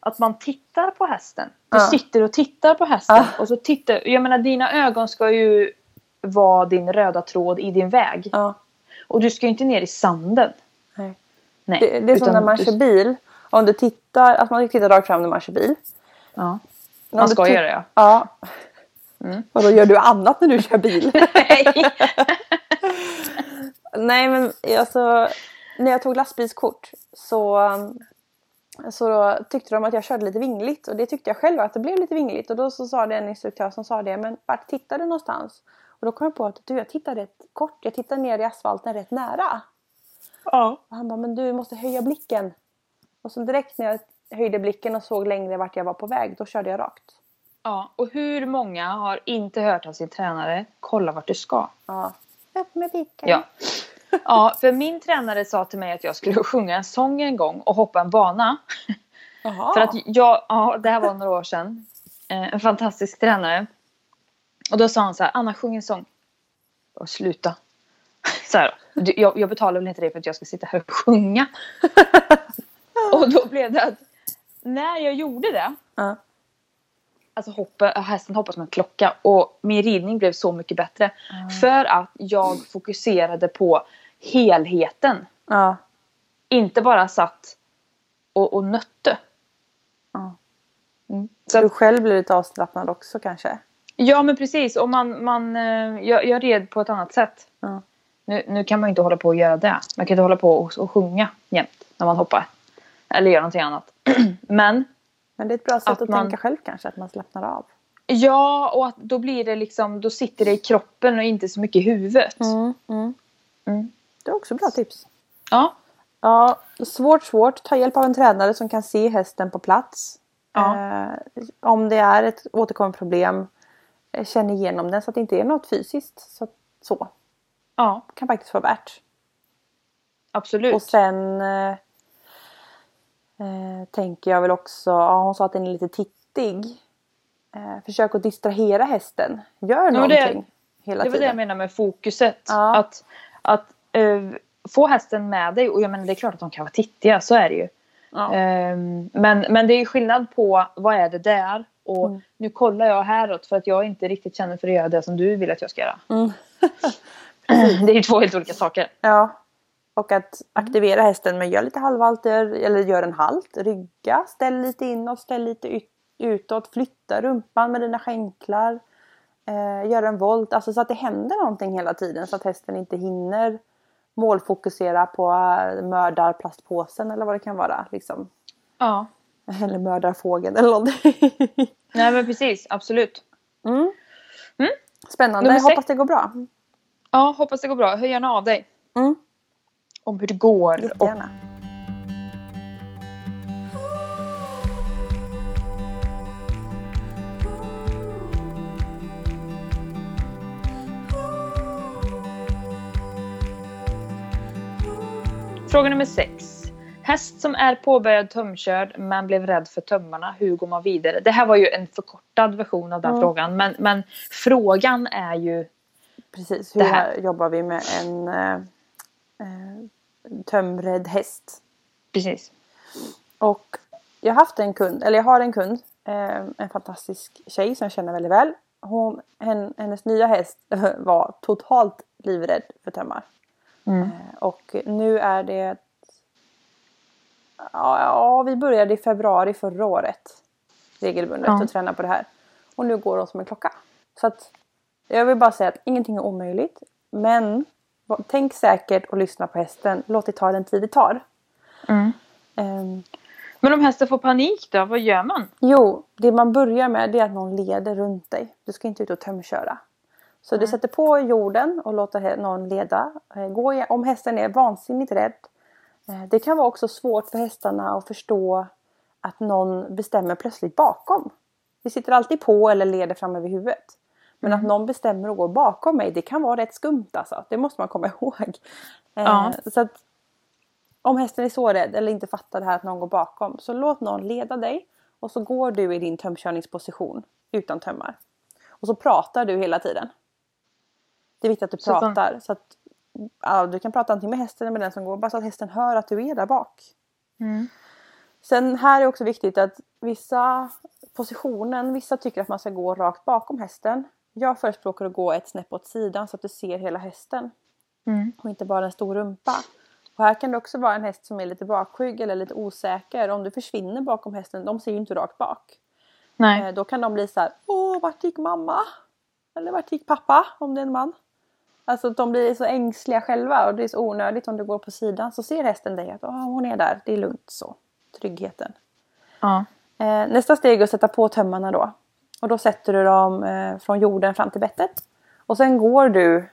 att man tittar på hästen. Du sitter och tittar på hästen och så tittar, jag menar dina ögon ska ju vara din röda tråd i din väg. Ja. Och du ska ju inte ner i sanden. Nej. Det är som när man kör bil, om du tittar, att man tittar rakt fram när man kör bil. Ja. Man ska göra det, ja. Ja. Mm. Och då gör du annat när du kör bil? Nej. Nej, men alltså, när jag tog lastbilskort så tyckte de att jag körde lite vingligt. Och det tyckte jag själv att det blev lite vingligt. Och då så sa det en instruktör som sa det, men vart tittar du någonstans? Och då kom jag på att jag tittar rätt kort. Jag tittar ner i asfalten rätt nära. Ja. Och han bara, men du måste höja blicken. Och så direkt när jag höjde blicken och såg längre vart jag var på väg, då körde jag rakt. Ja, och hur många har inte hört av sin tränare, kolla vart du ska. Ja, upp med blicken. Ja, för min tränare sa till mig att jag skulle sjunga en sång en gång och hoppa en bana. Aha. För att det här var några år sedan. En fantastisk tränare. Och då sa han så här, Anna, sjung en sång. Och sluta. Så här, jag betalar väl inte det för att jag ska sitta här och sjunga. Och då blev det att när jag gjorde det... Ja. Alltså hästen hoppade som en klocka. Och min ridning blev så mycket bättre. Mm. För att jag fokuserade på helheten. Mm. Inte bara satt och nötte. Mm. Så du själv blev lite avslappnad också kanske? Ja, men precis. Och jag red på ett annat sätt. Mm. Nu kan man inte hålla på och göra det. Man kan inte hålla på och sjunga jämt när man hoppar. Eller gör någonting annat. Men det är ett bra sätt att tänka själv kanske, att man slappnar av. Ja, och att då blir det liksom, då sitter det i kroppen och inte så mycket i huvudet. Mm. Det är också bra tips. Ja. Ja, svårt. Ta hjälp av en tränare som kan se hästen på plats. Ja. Om det är ett återkommande problem, känn igenom den så att det inte är något fysiskt. Så. Ja. Det kan faktiskt vara värt. Absolut. Och sen... tänker jag väl också, hon sa att den är lite tittig. Försök att distrahera hästen. Gör någonting hela tiden. Det var det jag menar med fokuset. Ja. Att få hästen med dig. Och jag menar, det är klart att de kan vara tittiga, så är det ju. Ja. Men det är ju skillnad på vad är det där. Och nu kollar jag häråt för att jag inte riktigt känner för att göra det som du vill att jag ska göra. Mm. Det är ju två helt olika saker. Ja. Och att aktivera hästen med gör lite halvhalter eller gör en halt. Rygga, ställ lite inåt, ställ lite utåt. Flytta rumpan med dina skänklar. Gör en volt. Alltså så att det händer någonting hela tiden. Så att hästen inte hinner målfokusera på mördarplastpåsen eller vad det kan vara. Liksom. Ja. Eller mördarfågeln eller någonting. Nej, men precis, absolut. Mm. Spännande, hoppas det går bra. Ja, hoppas det går bra. Hör gärna av dig. Om hur det går. Jättegärna. Fråga nummer 6. Häst som är påbörjad tömkörd men blev rädd för tömmarna. Hur går man vidare? Det här var ju en förkortad version av den frågan. Men frågan är ju... Precis, hur här jobbar vi med en... tömrädd häst. Precis. Och jag har haft en kund, eller jag har en kund, en fantastisk tjej som jag känner väldigt väl. Hennes nya häst var totalt livrädd för tömmar. Och nu är det vi började i februari förra året regelbundet att träna på det här. Och nu går de som en klocka. Så att jag vill bara säga att ingenting är omöjligt, men tänk säkert och lyssna på hästen. Låt det ta den tid det tar. Men om hästen får panik då, vad gör man? Jo, det man börjar med är att någon leder runt dig. Du ska inte ut och tömköra. Så du sätter på jorden och låter någon leda. Om hästen är vansinnigt rädd, Det kan vara också svårt för hästarna att förstå att någon bestämmer plötsligt bakom. Vi sitter alltid på eller leder fram över huvudet. Men att någon bestämmer och går bakom mig, det kan vara rätt skumt alltså. Det måste man komma ihåg. Ja. Så att om hästen är så rädd eller inte fattar det här att någon går bakom, så låt någon leda dig och så går du i din tömkörningsposition utan tömmar. Och så pratar du hela tiden. Det är viktigt att du pratar. Så att, ja, du kan prata antingen med hästen eller med den som går, bara så att hästen hör att du är där bak. Mm. Sen här är också viktigt att vissa tycker att man ska gå rakt bakom hästen. Jag förespråkar att gå ett snäpp åt sidan så att du ser hela hästen. Mm. Och inte bara en stor rumpa. Och här kan det också vara en häst som är lite bakskygg eller lite osäker. Om du försvinner bakom hästen, de ser ju inte rakt bak. Nej. Då kan de bli så här, åh, vart gick mamma? Eller vart gick pappa, om det är en man? Alltså de blir så ängsliga själva och det är så onödigt. Om du går på sidan så ser hästen dig att hon är där, det är lugnt så. Tryggheten. Ja. Nästa steg är att sätta på tömmarna då. Och då sätter du dem från jorden fram till bettet. Och sen går du,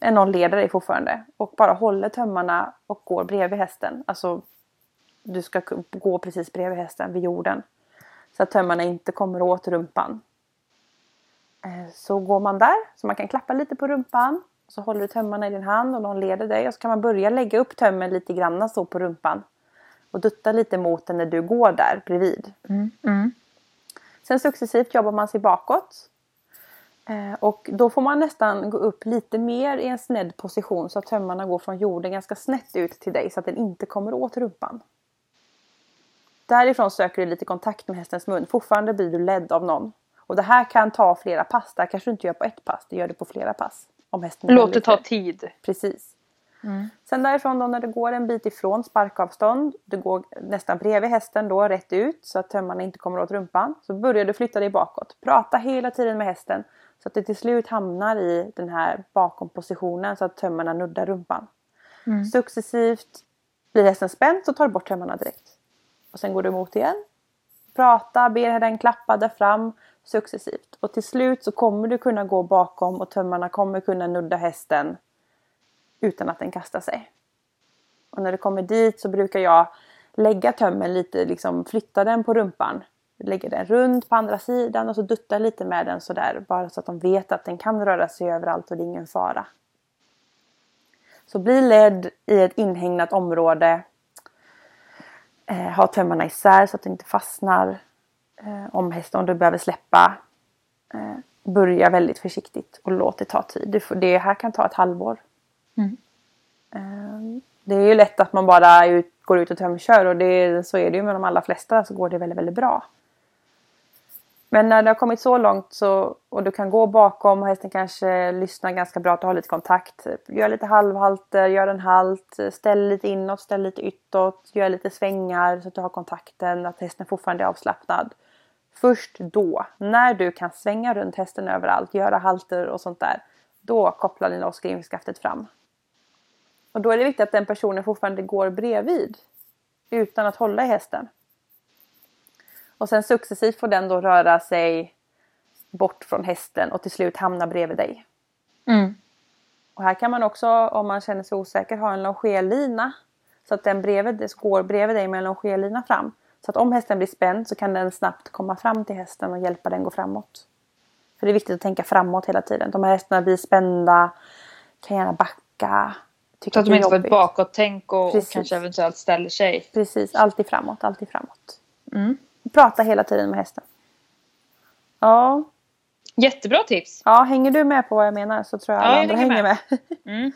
någon leder dig fortfarande. Och bara håller tömmarna och går bredvid hästen. Alltså du ska gå precis bredvid hästen vid jorden. Så att tömmarna inte kommer åt rumpan. Så går man där. Så man kan klappa lite på rumpan. Så håller du tömmarna i din hand och någon leder dig. Och så kan man börja lägga upp tömmen lite grann så på rumpan. Och dutta lite mot den när du går där bredvid. Mm. Mm. Sen successivt jobbar man sig bakåt. Och då får man nästan gå upp lite mer i en snedd position. Så att tömmarna går från jorden ganska snett ut till dig. Så att den inte kommer åt rumpan. Därifrån söker du lite kontakt med hästens mun. Fortfarande blir du ledd av någon. Och det här kan ta flera pass. Det kanske du inte gör på ett pass. Det gör du på flera pass. Om hästen låt det ta tid. Precis. Mm. Sen därifrån då när du går en bit ifrån sparkavstånd, du går nästan bredvid hästen då rätt ut så att tömmarna inte kommer åt rumpan, så börjar du flytta dig bakåt. Prata hela tiden med hästen så att det till slut hamnar i den här bakompositionen så att tömmarna nuddar rumpan. Mm. Successivt blir hästen spänd så tar du bort tömmarna direkt. Och sen går du emot igen. Prata, ber den klappa där fram successivt. Och till slut så kommer du kunna gå bakom och tömmarna kommer kunna nudda hästen. Utan att den kastar sig. Och när du kommer dit så brukar jag lägga tömmen lite. Liksom flytta den på rumpan. Lägger den runt på andra sidan. Och så dutta lite med den sådär. Bara så att de vet att den kan röra sig överallt. Och det är ingen fara. Så bli ledd i ett inhägnat område. Ha tömmarna isär så att det inte fastnar. Om hästen du behöver släppa. Börja väldigt försiktigt. Och låt det ta tid. Det här kan ta ett halvår. Mm. Det är ju lätt att man bara går ut och tömkör. Och så är det ju med de allra flesta. Så går det väldigt, väldigt bra. Men när det har kommit så långt så, och du kan gå bakom och hästen kanske lyssnar ganska bra, att du har lite kontakt. Gör lite halvhalter, gör en halt. Ställ lite inåt, ställ lite ytåt. Gör lite svängar så att du har kontakten. Att hästen fortfarande är avslappnad. Först då, när du kan svänga runt hästen överallt, göra halter och sånt där, då kopplar din loss grimskaftet fram. Och då är det viktigt att den personen fortfarande går bredvid. Utan att hålla i hästen. Och sen successivt får den då röra sig bort från hästen. Och till slut hamna bredvid dig. Mm. Och här kan man också, om man känner sig osäker, ha en longerlina. Så att den går bredvid dig med en longerlina fram. Så att om hästen blir spänd så kan den snabbt komma fram till hästen och hjälpa den gå framåt. För det är viktigt att tänka framåt hela tiden. De här hästarna blir spända. Kan gärna backa. Så att de inte får ett bakåt-tänk och kanske eventuellt ställer sig. Precis, alltid framåt, alltid framåt. Mm. Prata hela tiden med hästen. Ja. Jättebra tips. Ja, hänger du med på vad jag menar så tror jag alla andra hänger med. Mm.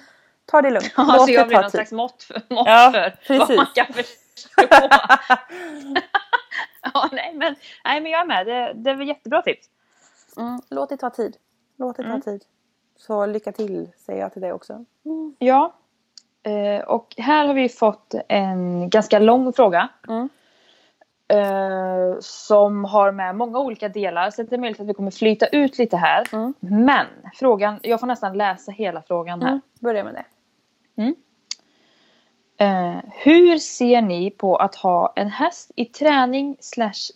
Ta det lugnt. Ja, så jag blir någon slags mått för vad man kan förstå. Nej, men jag är med. Det var jättebra tips. Mm. Låt det ta tid. Låt det ta tid. Så lycka till, säger jag till dig också. Mm. Ja. Och här har vi fått en ganska lång fråga. Mm. Som har med många olika delar. Så det är möjligt att vi kommer flyta ut lite här. Mm. Men frågan, jag får nästan läsa hela frågan här. Mm. Börja med det. Mm. Hur ser ni på att ha en häst i träning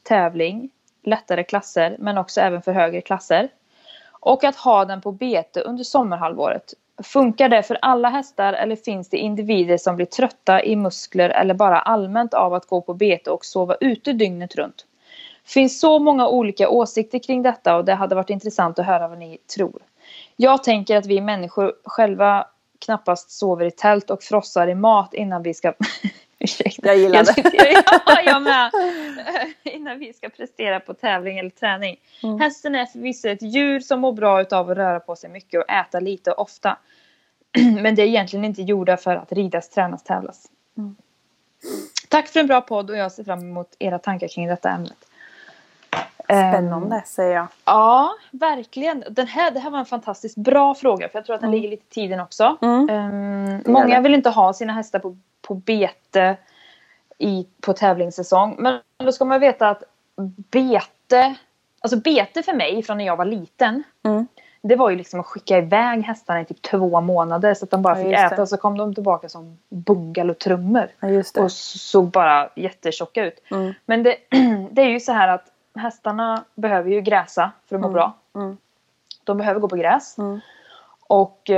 /tävling? Lättare klasser, men också även för högre klasser. Och att ha den på bete under sommarhalvåret. Funkar det för alla hästar eller finns det individer som blir trötta i muskler eller bara allmänt av att gå på bete och sova ute dygnet runt? Det finns så många olika åsikter kring detta och det hade varit intressant att höra vad ni tror. Jag tänker att vi människor själva knappast sover i tält och frossar i mat innan vi ska... Jag gillar det. Jag med. Innan vi ska prestera på tävling eller träning. Mm. Hästen är förvisso ett djur som mår bra utav att röra på sig mycket och äta lite och ofta. Men det är egentligen inte gjorda för att ridas, tränas, tävlas. Mm. Tack för en bra podd och jag ser fram emot era tankar kring detta ämnet. Spännande, säger jag. Ja, verkligen. Det här var en fantastiskt bra fråga. För jag tror att den ligger lite i tiden också. Mm. Många vill inte ha sina hästar på bete på tävlingssäsong. Men då ska man veta att bete för mig från när jag var liten. Mm. Det var ju liksom att skicka iväg hästarna i typ 2 månader. Så att de bara fick äta och så kom de tillbaka som bungalotrummor. Ja, och såg bara jättetjocka ut. Mm. Men det är ju så här att hästarna behöver ju gräsa för att må bra. Mm. De behöver gå på gräs. Mm. Och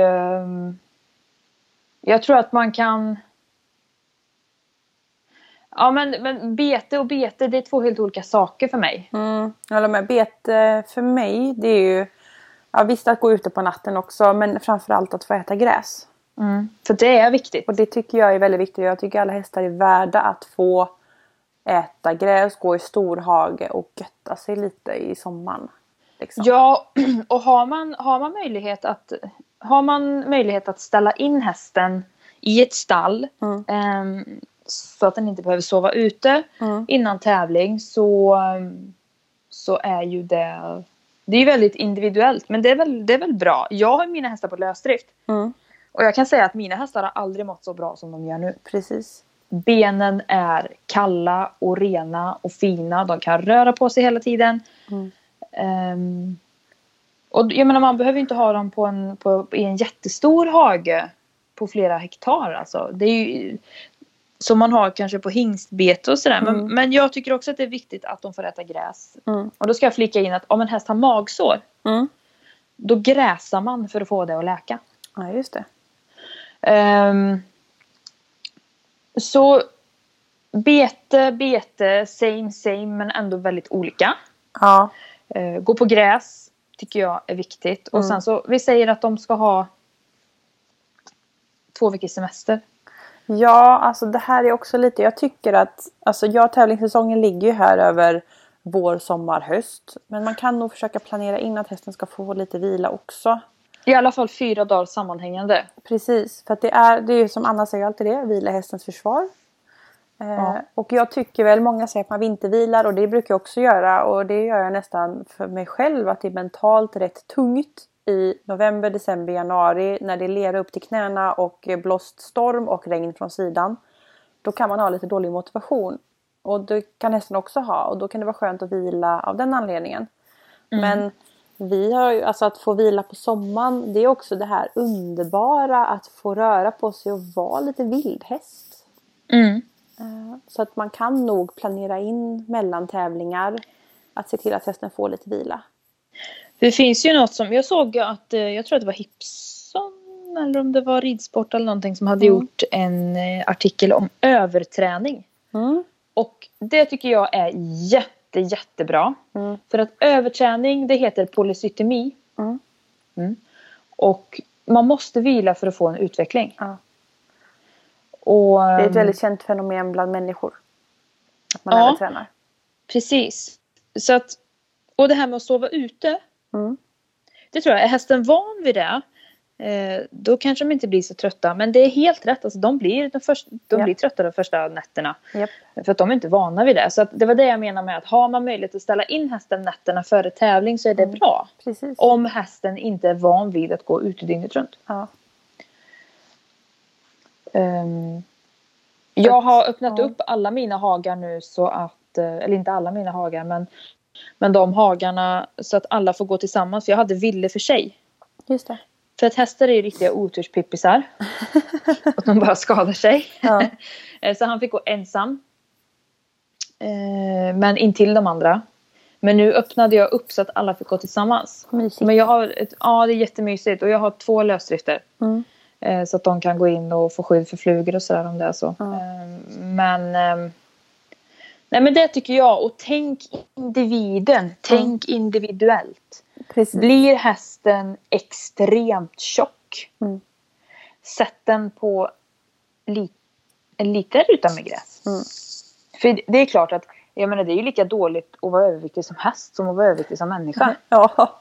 jag tror att man kan... Ja, men bete och bete, det är 2 helt olika saker för mig. Mm. Jag med. Bete för mig, det är ju... Ja, visst att gå ute på natten också, men framförallt att få äta gräs. Mm. För det är viktigt. Och det tycker jag är väldigt viktigt. Jag tycker alla hästar är värda att få äta gräs, gå i storhage och götta sig lite i sommaren. Liksom. Ja, och har man möjlighet att ställa in hästen i ett stall... Mm. Så att den inte behöver sova ute innan tävling så är ju det är väldigt individuellt, men det är väl bra. Jag har mina hästar på lösdrift. Mm. Och jag kan säga att mina hästar har aldrig mått så bra som de gör nu. Precis. Benen är kalla och rena och fina. De kan röra på sig hela tiden. Mm. Och jag menar, man behöver inte ha dem i en jättestor hage på flera hektar. Alltså. Det är ju... Som man har kanske på hingstbete och sådär. Men jag tycker också att det är viktigt att de får äta gräs. Mm. Och då ska jag flika in att om en häst har magsår. Mm. Då gräsar man för att få det att läka. Ja, just det. Så bete, same, men ändå väldigt olika. Ja. Gå på gräs tycker jag är viktigt. Och sen så, vi säger att de ska ha 2 veckors semester. Ja, alltså det här är också lite... Jag tycker att... Alltså tävlingssäsongen ligger ju här över vår, sommar, höst. Men man kan nog försöka planera in att hästen ska få lite vila också. I alla fall 4 dagar sammanhängande. Precis, för att det är som Anna säger alltid det. Vila hästens försvar. Ja. Och jag tycker väl, många säger att man vintervilar och det brukar jag också göra. Och det gör jag nästan för mig själv, att det är mentalt rätt tungt. I november, december, januari, när det är lera upp till knäna och blåststorm och regn från sidan. Då kan man ha lite dålig motivation. Och det kan hästen också ha. Och då kan det vara skönt att vila av den anledningen. Mm. Men vi har ju, alltså att få vila på sommaren, det är också det här underbara att få röra på sig och vara lite vildhäst. Mm. Så att man kan nog planera in mellan tävlingar att se till att hästen får lite vila. Det finns ju något som jag såg att, jag tror att det var Hipson eller om det var Ridsport eller någonting som hade gjort en artikel om överträning. Mm. Och det tycker jag är jättebra. Mm. För att överträning, det heter polycytemi. Mm. Mm. Och man måste vila för att få en utveckling. Ja. Och, det är ett väldigt känt fenomen bland människor. Att man övertränar. Precis. Så att, och det här med att sova ute. Mm. Det tror jag. Är hästen van vid det, då kanske de inte blir så trötta. Men det är helt rätt. Alltså, de blir trötta de första nätterna. Yep. För att de är inte vana vid det. Så att det var det jag menar med att har man möjlighet att ställa in hästen nätterna före tävling så är det bra. Precis. Om hästen inte är van vid att gå ute dygnet runt. Ja. Jag har öppnat upp alla mina hagar nu så att, eller inte alla mina hagar men de hagarna så att alla får gå tillsammans. För jag hade ville för sig. Just det. För att hästar är ju riktiga oturspippisar. Och de bara skadar sig. Ja. Så han fick gå ensam. Men intill de andra. Men nu öppnade jag upp så att alla fick gå tillsammans. Mysigt. Men jag har det är jättemysigt. Och jag har 2 lösdrifter. Mm. Så att de kan gå in och få skydd för flugor och sådär om det är så. Mm. Men det tycker jag. Och tänk individen. Tänk individuellt. Precis. Blir hästen extremt tjock? Mm. Sätt den på en liten ruta med gräs. Mm. För det är klart att jag menar, det är ju lika dåligt att vara överviktig som häst som att vara överviktig som människa. Ja,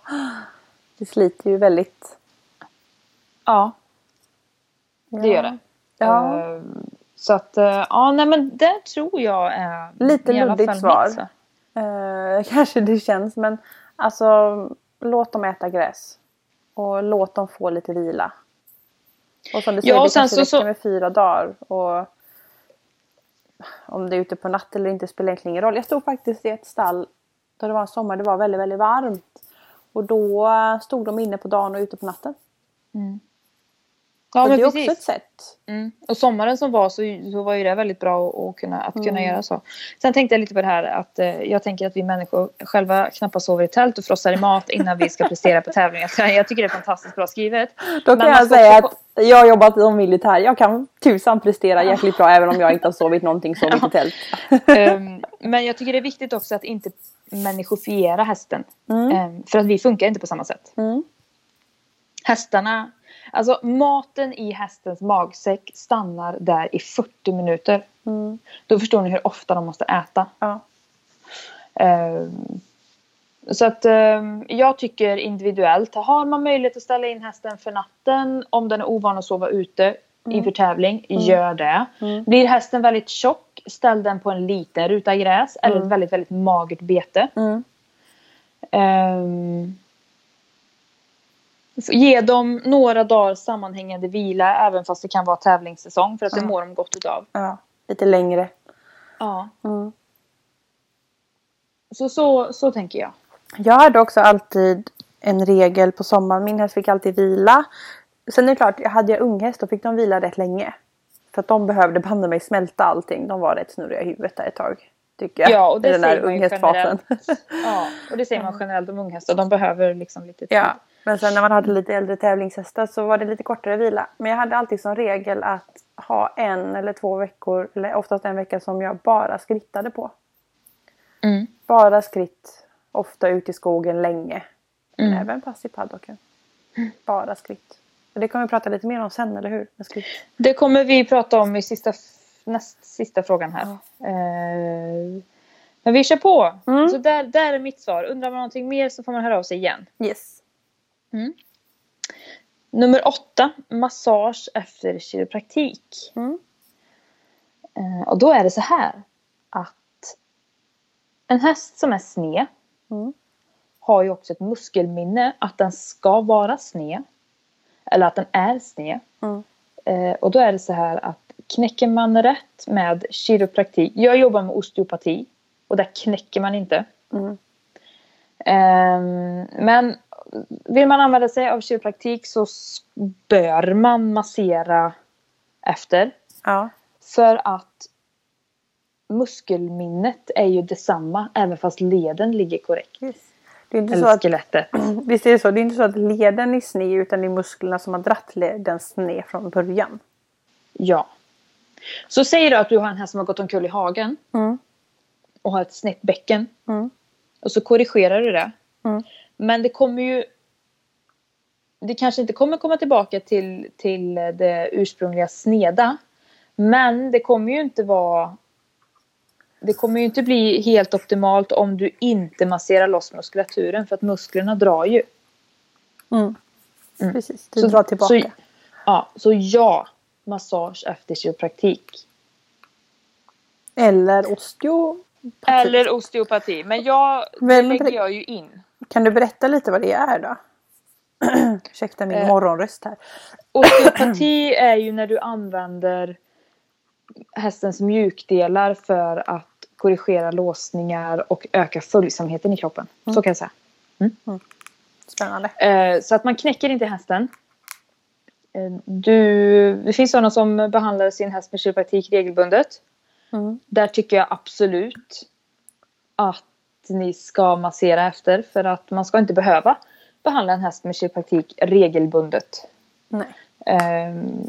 det sliter ju väldigt. Ja, det gör det. Ja. Så att, men det tror jag är lite luddigt svar. Kanske det känns, men alltså låt dem äta gräs. Och låt dem få lite vila. Och som du säger, det kanske räcker med 4 dagar och... Om det är ute på natt eller inte spelar egentligen ingen roll. Jag stod faktiskt i ett stall där det var en sommar. Det var väldigt, väldigt varmt. Och då stod de inne på dagen och ute på natten. Mm. Ja, och men det är precis. Också ett sätt. Mm. Och sommaren som var så var ju det väldigt bra att kunna göra så. Sen tänkte jag lite på det här. Att, jag tänker att vi människor själva knappast sover i tält och frossar i mat innan vi ska prestera på tävlingar. Jag tycker det är fantastiskt bra skrivet. Då kan jag säga att jag har jobbat som militär. Jag kan tusan prestera jäkligt bra även om jag inte har sovit någonting som i tält. Men jag tycker det är viktigt också att inte människofiera hästen. För att vi funkar inte på samma sätt. Mm. Hästarna... Alltså maten i hästens magsäck stannar där i 40 minuter. Mm. Då förstår ni hur ofta de måste äta. Ja. Så att jag tycker individuellt. Har man möjlighet att ställa in hästen för natten. Om den är ovan att sova ute inför tävling. Gör det. Mm. Blir hästen väldigt tjock. Ställ den på en liten ruta gräs. Eller ett väldigt, väldigt magert bete. Mm. Ge dem några dagar sammanhängande vila även fast det kan vara tävlingssäsong för att det mår de gott utav. Ja, lite längre. Ja. Mm. Så tänker jag. Jag hade också alltid en regel på sommaren. Min häst fick alltid vila. Sen är det klart, hade jag unghäst då fick de vila rätt länge. För att de behövde banda mig smälta allting. De var rätt snurriga i huvudet där ett tag. Tycker jag. Ja, och det säger man generellt. Ja, och det säger man generellt om unghästar. De behöver liksom lite tid. Ja. Men sen när man hade lite äldre tävlingshästar så var det lite kortare vila. Men jag hade alltid som regel att ha 1 eller 2 veckor, eller oftast en vecka som jag bara skrittade på. Mm. Bara skritt, ofta ut i skogen länge. Mm. Även pass i paddocken. Bara skritt. Och det kommer vi prata lite mer om sen, eller hur? Med skritt. Det kommer vi prata om i näst sista frågan här. Ja. Men vi kör på. Mm. Så där är mitt svar. Undrar man någonting mer så får man höra av sig igen. Yes. Mm. Nummer 8. Massage efter kiropraktik. Mm. Och då är det så här att en häst som är sned har ju också ett muskelminne att den ska vara sned eller att den är sned. Mm. Och då är det så här att knäcker man rätt med kiropraktik. Jag jobbar med osteopati och där knäcker man inte. Mm. Men vill man använda sig av kiropraktik så bör man massera efter. Ja. För att muskelminnet är ju detsamma även fast leden ligger korrekt. Yes. Det är inte så skelettet. Visst är det så. Det är inte så att leden är sned utan det är musklerna som har dratt leden sned från början. Ja. Så säger du att du har en här som har gått omkull i hagen. Mm. Och har ett snett bäcken. Mm. Och så korrigerar du det. Mm. Men det kommer ju... Det kanske inte kommer komma tillbaka till det ursprungliga sneda. Men det kommer ju inte vara... Det kommer ju inte bli helt optimalt om du inte masserar loss muskulaturen. För att musklerna drar ju. Mm. Mm. Precis, du drar tillbaka. Så massage efter kiropraktik. Eller osteopati. Men lägger jag ju in. Kan du berätta lite vad det är då? Ursäkta min morgonröst här. Osteopati är ju när du använder hästens mjukdelar för att korrigera låsningar och öka följsamheten i kroppen. Mm. Så kan jag säga. Mm. Mm. Spännande. Så att man knäcker inte hästen. Det finns sådana som behandlar sin häst med kiropraktik regelbundet. Mm. Där tycker jag absolut att ni ska massera efter. För att man ska inte behöva behandla en häst med kiropraktik regelbundet. Nej.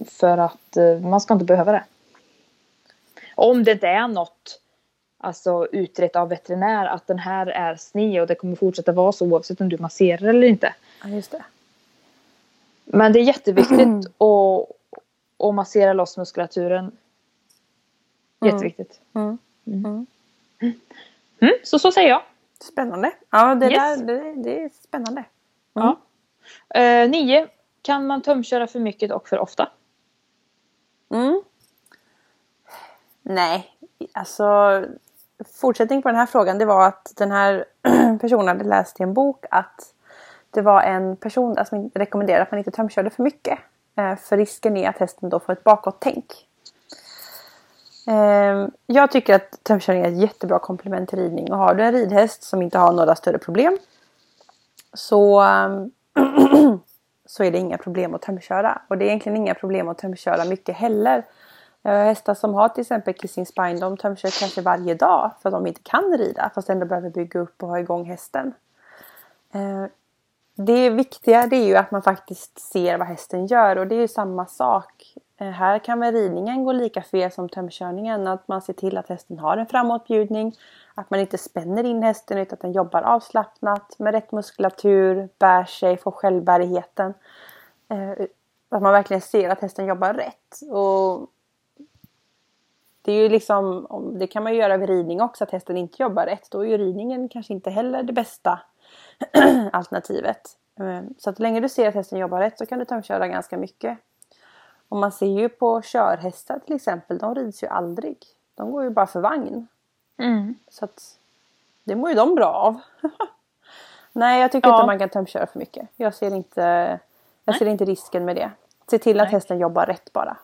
För att man ska inte behöva det. Om det är något alltså utrett av veterinär att den här är sned och det kommer fortsätta vara så oavsett om du masserar eller inte. Ja, just det. Men det är jätteviktigt att massera loss muskulaturen. Jätteviktigt. Så säger jag. Spännande. Ja, det är spännande. Mm. Ja. 9. Kan man tömköra för mycket och för ofta? Mm. Nej. Alltså, fortsättning på den här frågan, det var att den här personen hade läst i en bok att det var en person som alltså rekommenderade att man inte tömkörde för mycket. För risken är att hästen då får ett bakåt-tänk. Jag tycker att tömkörning är ett jättebra komplement till ridning. Och har du en ridhäst som inte har några större problem så är det inga problem att tömköra. Och det är egentligen inga problem att tömköra mycket heller. Hästar som har till exempel Kissing Spine, de tömkör kanske varje dag för att de inte kan rida. Fast ändå behöver bygga upp och ha igång hästen. Det viktiga det är ju att man faktiskt ser vad hästen gör. Och det är ju samma sak. Här kan väl ridningen gå lika fel som tömkörningen. Att man ser till att hästen har en framåtbjudning. Att man inte spänner in hästen utan att den jobbar avslappnat. Med rätt muskulatur, bär sig, får självbärigheten. Att man verkligen ser att hästen jobbar rätt. Och det är ju liksom, det kan man ju göra vid ridning också, att hästen inte jobbar rätt. Då är ju ridningen kanske inte heller det bästa alternativet. Så att länge du ser att hästen jobbar rätt så kan du tömköra ganska mycket. Och man ser ju på körhästar till exempel, de rids ju aldrig. De går ju bara för vagn. Mm. Så att det mår ju de bra av. Nej, jag tycker inte man kan tömköra för mycket. Jag ser inte risken med det. Se till att hästen jobbar rätt bara.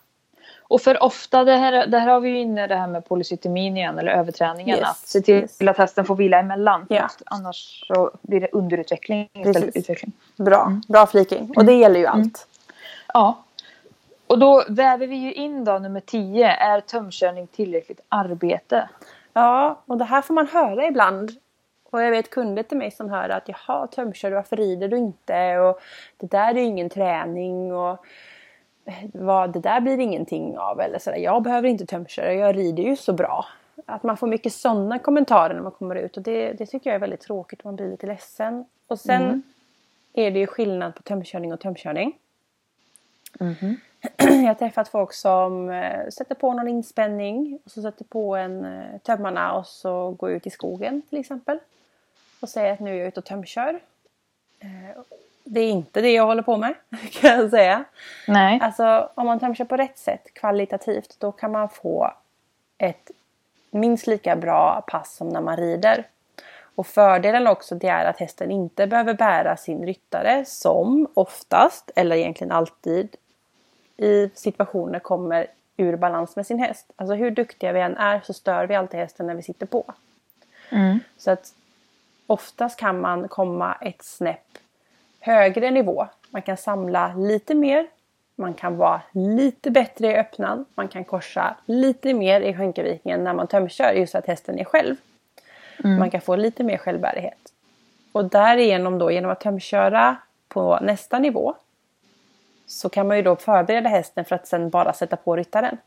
Och för ofta, det här har vi ju inne det här med polycytemin igen, eller överträningen. Yes, att se till att hästen får vila emellan. Yeah. Annars så blir det underutveckling. Bra, bra fliking. Och det gäller ju allt. Ja. Och då väver vi ju in då nummer 10. Är tömkörning tillräckligt arbete? Ja, och det här får man höra ibland. Och jag vet kunder till mig som hör att jaha, tömkör du, varför rider du inte? Och det där är ju ingen träning och... det där blir ingenting av eller sådär. Jag behöver inte tömköra, jag rider ju så bra. Att man får mycket sådana kommentarer när man kommer ut. Och det tycker jag är väldigt tråkigt, man blir lite ledsen. Och sen är det ju skillnad på tömkörning och tömkörning. Mm. Jag har träffat folk som sätter på någon inspänning. Och så sätter på en tömmarna och så går ut i skogen till exempel. Och säger att nu är jag ute och tömkör. Det är inte det jag håller på med, kan jag säga. Nej. Alltså, om man tömkör på rätt sätt, kvalitativt, då kan man få ett minst lika bra pass som när man rider. Och fördelen också det är att hästen inte behöver bära sin ryttare som oftast, eller egentligen alltid, i situationer kommer ur balans med sin häst. Alltså hur duktiga vi än är så stör vi alltid hästen när vi sitter på. Mm. Så att oftast kan man komma ett snäpp högre nivå. Man kan samla lite mer. Man kan vara lite bättre i öppnan. Man kan korsa lite mer i skänkevikningen när man tömkör. Just att hästen är själv. Mm. Man kan få lite mer självbärighet. Och därigenom då, genom att tömköra på nästa nivå. Så kan man ju då förbereda hästen för att sen bara sätta på ryttaren.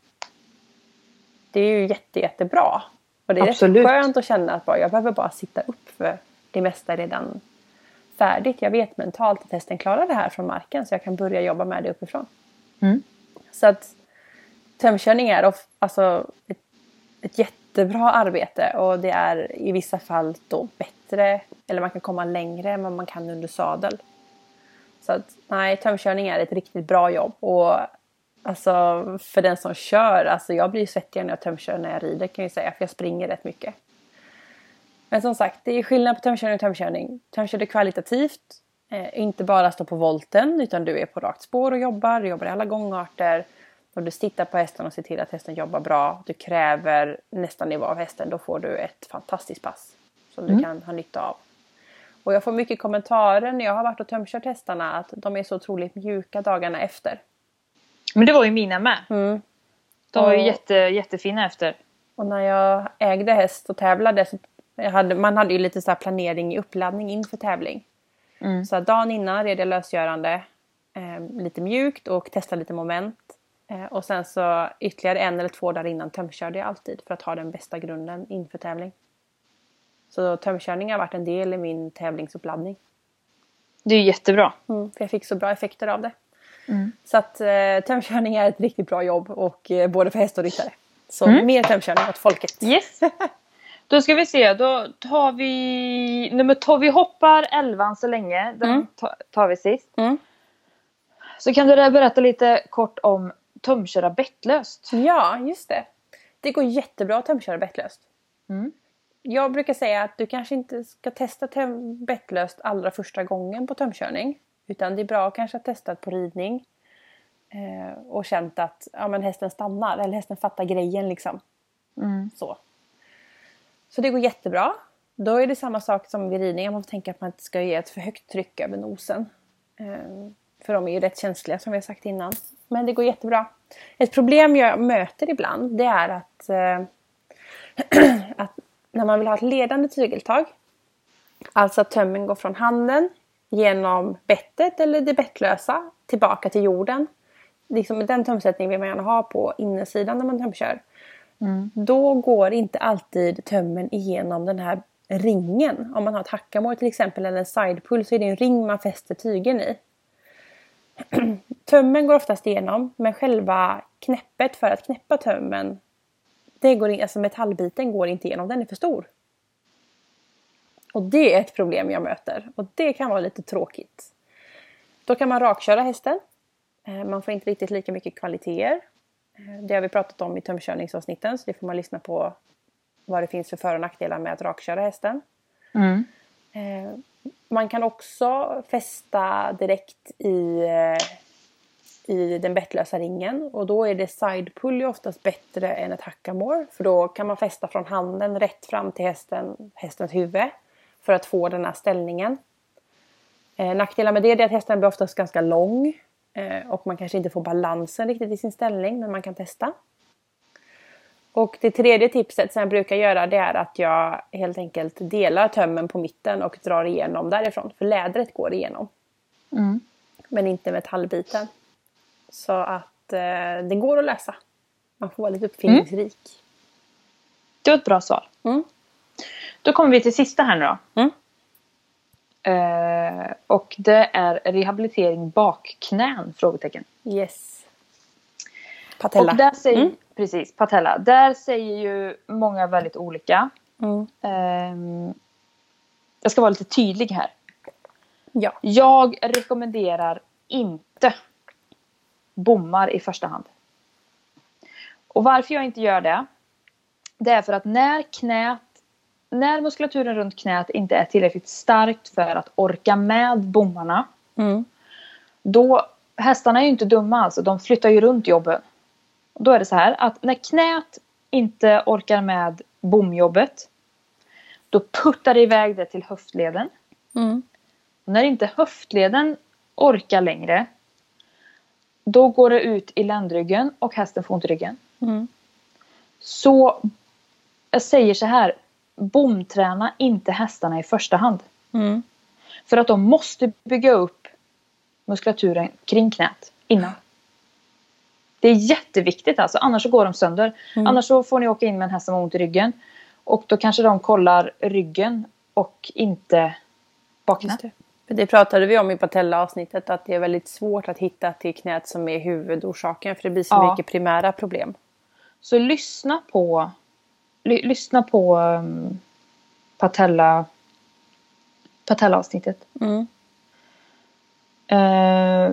Det är ju jättebra. Och det är rätt skönt att känna att jag behöver bara sitta upp för det mesta redan färdigt. Jag vet mentalt att hästen klarar det här från marken så jag kan börja jobba med det uppifrån. Mm. Så att tömkörning är alltså ett jättebra arbete och det är i vissa fall då bättre, eller man kan komma längre än vad man kan under sadel. Så att nej, tömkörning är ett riktigt bra jobb och alltså för den som kör, alltså jag blir svettig när jag tömkör när jag rider kan jag säga, för jag springer rätt mycket. Men som sagt, det är skillnad på tömkörning och tömkörning. Tömkör du kvalitativt, inte bara stå på volten utan du är på rakt spår och jobbar. Du jobbar i alla gångarter och du sitter på hästen och ser till att hästen jobbar bra. Du kräver nästa nivå av hästen, då får du ett fantastiskt pass som du kan ha nytta av. Och jag får mycket kommentarer när jag har varit och tömkört hästarna att de är så otroligt mjuka dagarna efter. Men det var ju mina med. Mm. De var ju jättefina efter. Och när jag ägde häst och tävlade så Man hade ju lite så här planering i uppladdning inför tävling. Mm. Så dagen innan red jag lösgörande, lite mjukt och testade lite moment. Och sen så ytterligare 1 eller 2 dagar innan tömkörde jag alltid för att ha den bästa grunden inför tävling. Så tömkörning har varit en del i min tävlingsuppladdning. Det är jättebra. För jag fick så bra effekter av det. Mm. Så att tömkörning är ett riktigt bra jobb, och både för häst och ryttare. Så mer tömkörning åt folket. Yes. Då ska vi se, då tar vi... vi hoppar 11 så länge. Den tar vi sist. Mm. Så kan du berätta lite kort om tömköra bettlöst. Ja, just det. Det går jättebra att tömköra bettlöst. Mm. Jag brukar säga att du kanske inte ska testa bettlöst allra första gången på tömkörning. Utan det är bra kanske att testa på ridning. Och känt att men hästen stannar. Eller hästen fattar grejen liksom. Mm. Så det går jättebra. Då är det samma sak som vid ridning. Man får tänka att man inte ska ge ett för högt tryck över nosen. För de är ju rätt känsliga som vi har sagt innan. Men det går jättebra. Ett problem jag möter ibland, det är att, att när man vill ha ett ledande tygeltag. Alltså att tömmen går från handen genom bettet eller det bettlösa tillbaka till jorden. Liksom den tömsättningen vill man gärna ha på insidan när man tömkör. Mm. Då går inte alltid tömmen igenom den här ringen. Om man har ett hackamål till exempel eller en sidepull, så är det en ring man fäster tygen i. Tömmen går oftast igenom, men själva knäppet för att knäppa tömmen, det går in, alltså metallbiten går inte igenom, den är för stor. Och det är ett problem jag möter, och det kan vara lite tråkigt. Då kan man rakköra hästen. Man får inte riktigt lika mycket kvaliteter. Det har vi pratat om i tömkörningsavsnitten, så det får man lyssna på vad det finns för för- och nackdelar med att rakköra hästen. Mm. Man kan också fästa direkt i den bettlösa ringen, och då är det sidepull oftast bättre än ett hackamore, för då kan man fästa från handen rätt fram till hästens huvud för att få den här ställningen. Nackdelar med det är att hästen blir oftast ganska lång, och man kanske inte får balansen riktigt i sin ställning, men man kan testa. Och det tredje tipset som jag brukar göra, det är att jag helt enkelt delar tömmen på mitten och drar igenom därifrån. För lädret går igenom. Mm. Men inte metallbiten. Så att det går att lösa. Man får vara lite uppfinningsrik. Mm. Det var ett bra svar. Mm. Då kommer vi till sista här nu då. Mm. Och det är rehabilitering bakknän? Frågetecken. Yes. Patella. Och där säger... Precis, patella. Där säger ju många väldigt olika. Mm. Jag ska vara lite tydlig här. Ja. Jag rekommenderar inte bommar i första hand. Och varför jag inte gör det, det är för att när muskulaturen runt knät inte är tillräckligt starkt för att orka med bommarna, då, hästarna är ju inte dumma alltså, de flyttar ju runt jobben. Då är det så här att när knät inte orkar med bomjobbet, då puttar det iväg det till höftleden. Mm. När inte höftleden orkar längre, då går det ut i ländryggen och hästen får ont i ryggen. Mm. Så jag säger så här, bomträna inte hästarna i första hand. Mm. För att de måste bygga upp muskulaturen kring knät innan. Det är jätteviktigt alltså, annars så går de sönder. Mm. Annars så får ni åka in med en häst som har ont i ryggen. Och då kanske de kollar ryggen och inte bakknät. Det pratade vi om i patella-avsnittet, att det är väldigt svårt att hitta till knät som är huvudorsaken. För det blir så mycket primära problem. Så lyssna på patella-avsnittet. Mm.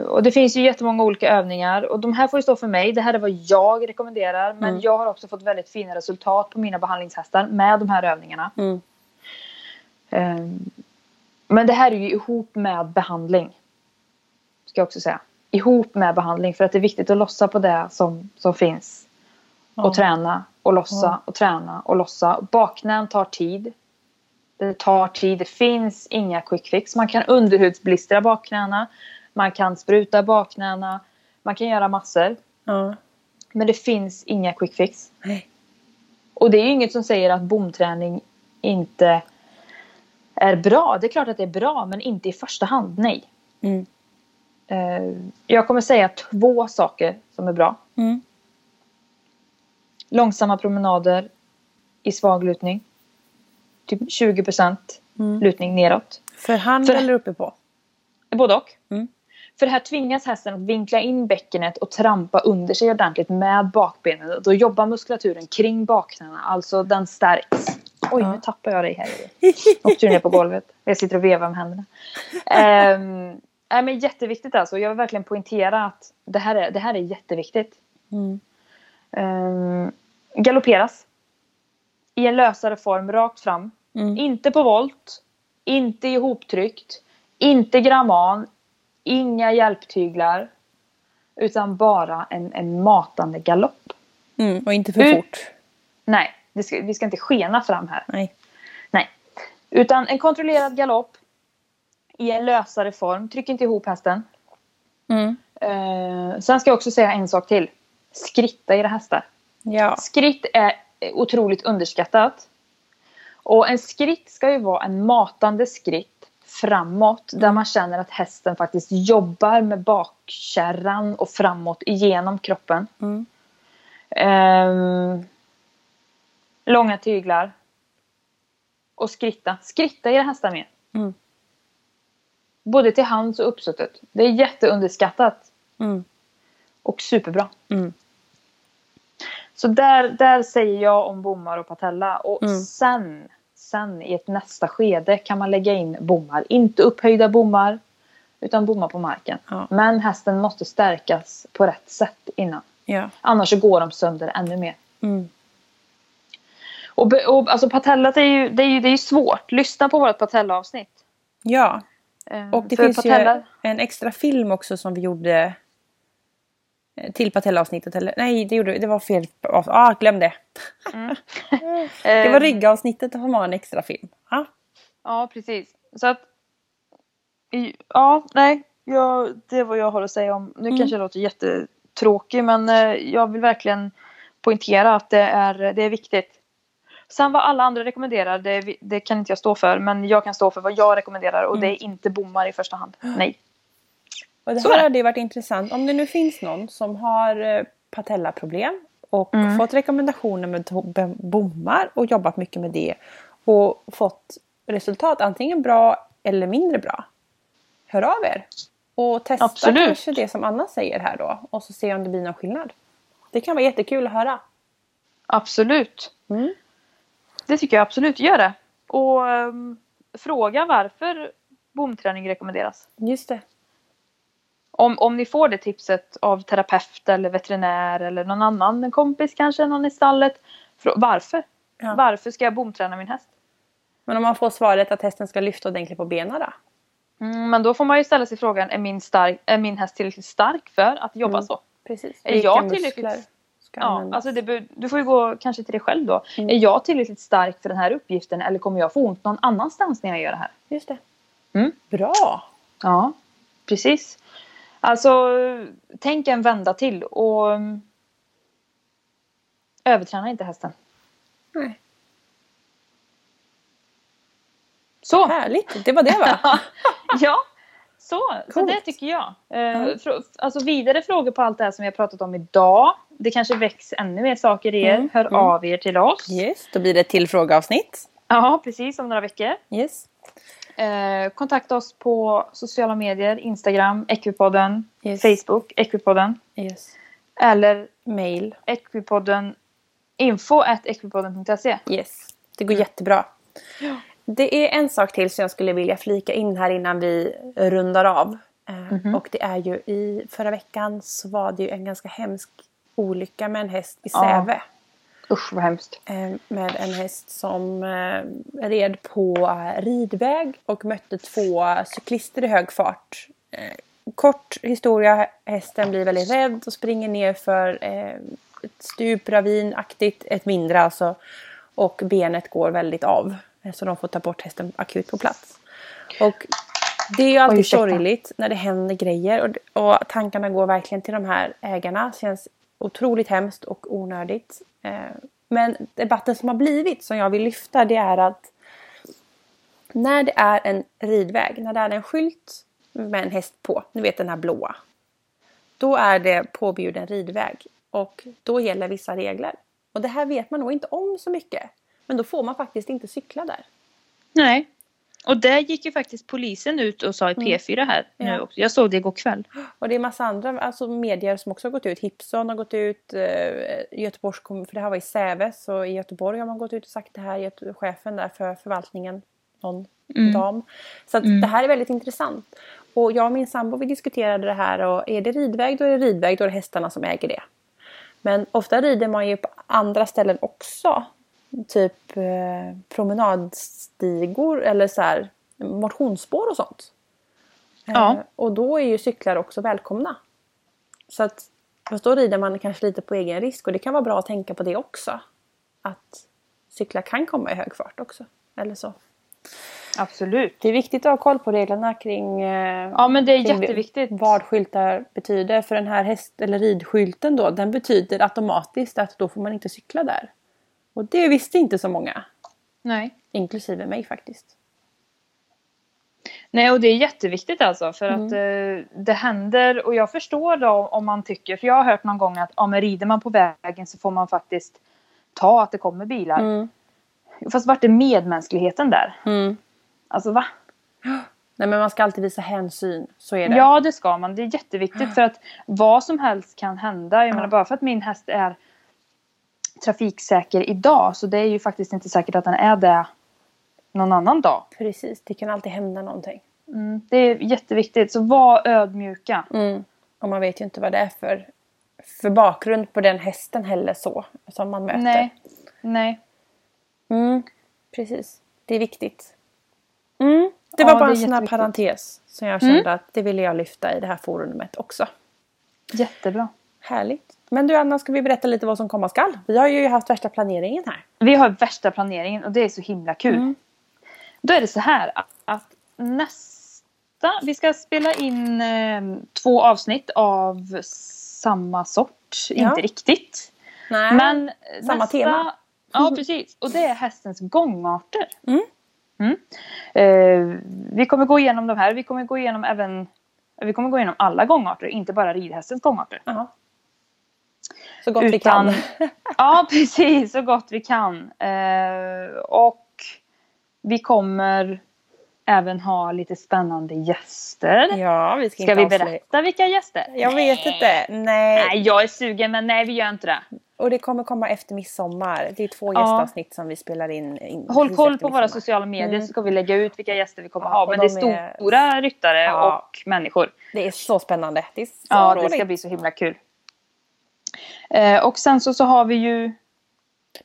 Och det finns ju jättemånga olika övningar, och de här får ju stå för mig. Det här är vad jag rekommenderar. Men jag har också fått väldigt fina resultat på mina behandlingshästar med de här övningarna. Men det här är ju ihop med behandling, ska jag också säga. Ihop med behandling, för att det är viktigt att lossa på det som finns. Och träna och lossa och träna och lossa. Bakknän tar tid. Det tar tid, det finns inga quick fix. Man kan underhudsblistra bakknäna. Man kan spruta bakknäna. Man kan göra massor. Men det finns inga quick fix. Nej. Och det är ju inget som säger att bomträning inte är bra. Det är klart att det är bra, men inte i första hand, nej. Mm. Jag kommer säga 2 saker som är bra. Mm. Långsamma promenader i svag lutning. Typ 20% lutning neråt. För hand eller uppe på? Både och. Mm. För här tvingas hästen att vinkla in bäckenet och trampa under sig ordentligt med bakbenen. Då jobbar muskulaturen kring bakknäna. Alltså den stärks. Oj, nu tappar jag dig här. Och du ner på golvet. Jag sitter och vevar med händerna. Men jätteviktigt alltså. Jag vill verkligen poängtera att det här är jätteviktigt. Mm. Galopperas. I en lösare form rakt fram. Mm. Inte på volt. Inte ihoptryckt. Inte gramman. Inga hjälptyglar. Utan bara en matande galopp. Mm, och inte för fort. Nej, vi ska inte skena fram här. Nej. Utan en kontrollerad galopp. I en lösare form. Tryck inte ihop hästen. Mm. Sen ska jag också säga en sak till. Skritta i det hästar. Ja. Skritt är otroligt underskattat. Och en skritt ska ju vara en matande skritt framåt. Där man känner att hästen faktiskt jobbar med bakkärran och framåt igenom kroppen. Mm. Långa tyglar. Och skritta. Skritta i det hästar med. Mm. Både till hands och uppsuttet. Det är jätteunderskattat. Mm. Och superbra. Mm. Så där säger jag om bommar och patella. Och sen i ett nästa skede kan man lägga in bommar. Inte upphöjda bommar. Utan bommar på marken. Ja. Men hästen måste stärkas på rätt sätt innan. Ja. Annars så går de sönder ännu mer. Mm. Och alltså patella det är ju svårt. Lyssna på vårt patella-avsnitt. Ja. Och det finns patella... ju en extra film också som vi gjorde... till patellavsnittet eller nej det var fel glöm det. Mm. Det var ryggavsnittet, det var en extra film. Ah. Ja, precis. Så att det är vad jag har att säga om. Nu kanske det låter jättetråkigt, men jag vill verkligen poängtera att det är viktigt. Sen vad alla andra rekommenderar, det kan inte jag stå för, men jag kan stå för vad jag rekommenderar och det är inte bommar i första hand. Nej. Och det här hade ju varit intressant. Om det nu finns någon som har patellaproblem och fått rekommendationer med bommar och jobbat mycket med det och fått resultat antingen bra eller mindre bra. Hör av er och testa kanske det som Anna säger här då och så se om det blir någon skillnad. Det kan vara jättekul att höra. Absolut. Mm. Det tycker jag absolut. Gör det. Och fråga varför bomträning rekommenderas. Just det. Om ni får det tipset av terapeut eller veterinär eller någon annan, en kompis kanske, någon i stallet. Varför? Ja. Varför ska jag bomträna min häst? Men om man får svaret att hästen ska lyfta ordentligt på benen då? Men då får man ju ställa sig frågan, är min häst tillräckligt stark för att jobba så? Precis. Är jag tillräckligt... Ja, alltså du får ju gå kanske till dig själv då. Mm. Är jag tillräckligt stark för den här uppgiften eller kommer jag få ont någon annanstans när jag gör det här? Just det. Mm. Bra! Ja, precis. Alltså, tänk en vända till och överträna inte hästen. Nej. Så. Härligt, det var det va? Ja, så det tycker jag. Alltså vidare frågor på allt det här som vi har pratat om idag. Det kanske väcks ännu mer saker i er. Hör av er till oss. Yes, då blir det ett till frågeavsnitt. Ja, precis, om några veckor. Yes. Kontakta oss på sociala medier, Instagram, Equipodden, Facebook, Equipodden, eller mail info@equipodden.se. Det går jättebra. Det är en sak till som jag skulle vilja flika in här innan vi rundar av. Och det är ju i förra veckan så var det ju en ganska hemsk olycka med en häst i Säve. Usch, vad hemskt. Med en häst som red på ridväg och mötte 2 cyklister i hög fart. Kort historia, hästen blir väldigt rädd och springer ner för ett stup, ravinaktigt, ett mindre alltså. Och benet går väldigt av. Så de får ta bort hästen akut på plats. Och det är ju alltid sorgligt när det händer grejer. Och tankarna går verkligen till de här ägarna. Känns otroligt hemskt och onödigt. Men debatten som har blivit som jag vill lyfta, det är att När det är en ridväg, när det är en skylt med en häst på, ni vet den här blåa, då är det påbjuden ridväg och då gäller vissa regler. Och det här vet man nog inte om så mycket, men då får man faktiskt inte cykla där. Nej, och där gick ju faktiskt polisen ut och sa i P4 här nu också. Jag såg det igår kväll. Och det är massa andra alltså medier som också har gått ut. Hipson har gått ut, Göteborgs kommun, för det här var i Säve, så i Göteborg har man gått ut och sagt det här, chefen där för förvaltningen, någon dam. Så att det här är väldigt intressant. Och jag och min sambo, vi diskuterade det här, och är det ridväg, då är det ridväg, då är det hästarna som äger det. Men ofta rider man ju på andra ställen också. Typ promenadstigor eller så här motionsspår och sånt. Ja. Och då är ju cyklar också välkomna. Så att då rider man kanske lite på egen risk. Och det kan vara bra att tänka på det också. Att cyklar kan komma i hög fart också. Eller så. Absolut. Det är viktigt att ha koll på reglerna kring, ja, men det är jätteviktigt. Vad skyltar betyder. För den här häst- eller ridskylten då, den betyder automatiskt att då får man inte cykla där. Och det visste inte så många. Nej. Inklusive mig faktiskt. Nej, och det är jätteviktigt alltså. För att det händer, och jag förstår då om man tycker, för jag har hört någon gång att om rider man på vägen så får man faktiskt ta att det kommer bilar. Mm. Fast vart är medmänskligheten där? Mm. Alltså va? Nej, men man ska alltid visa hänsyn. Så är det. Ja, det ska man. Det är jätteviktigt, för att vad som helst kan hända. Jag menar, bara för att min häst är trafiksäker idag, så det är ju faktiskt inte säkert att den är det någon annan dag. Precis, det kan alltid hända någonting. Det är jätteviktigt, så var ödmjuka. Och man vet ju inte vad det är för bakgrund på den hästen heller så, som man möter. Nej. Precis, det är viktigt. Det var bara en sån här parentes som jag kände att det ville jag lyfta i det här forumet också. Jättebra. Härligt. Men du Anna, ska vi berätta lite vad som komma skall? Vi har ju haft värsta planeringen här. Vi har värsta planeringen, och det är så himla kul. Då är det så här att vi ska spela in 2 avsnitt av samma sort. Ja. Inte riktigt. Nej, men samma tema. Ja, precis. Och det är hästens gångarter. Vi kommer gå igenom de här. Vi kommer gå igenom alla gångarter, inte bara ridhästens gångarter. Så gott vi kan. Ja, precis. Så gott vi kan. Och vi kommer även ha lite spännande gäster. Ja, vi ska vi berätta vilka gäster? Jag vet inte. Nej, jag är sugen, men vi gör inte det. Och det kommer komma efter midsommar. Det är 2 gästavsnitt som vi spelar in. Håll koll på våra sociala medier, så ska vi lägga ut vilka gäster vi kommer ha. Men det är stora ryttare och människor. Det är så spännande. Det är så roligt. Det ska bli så himla kul. Och sen så har vi ju...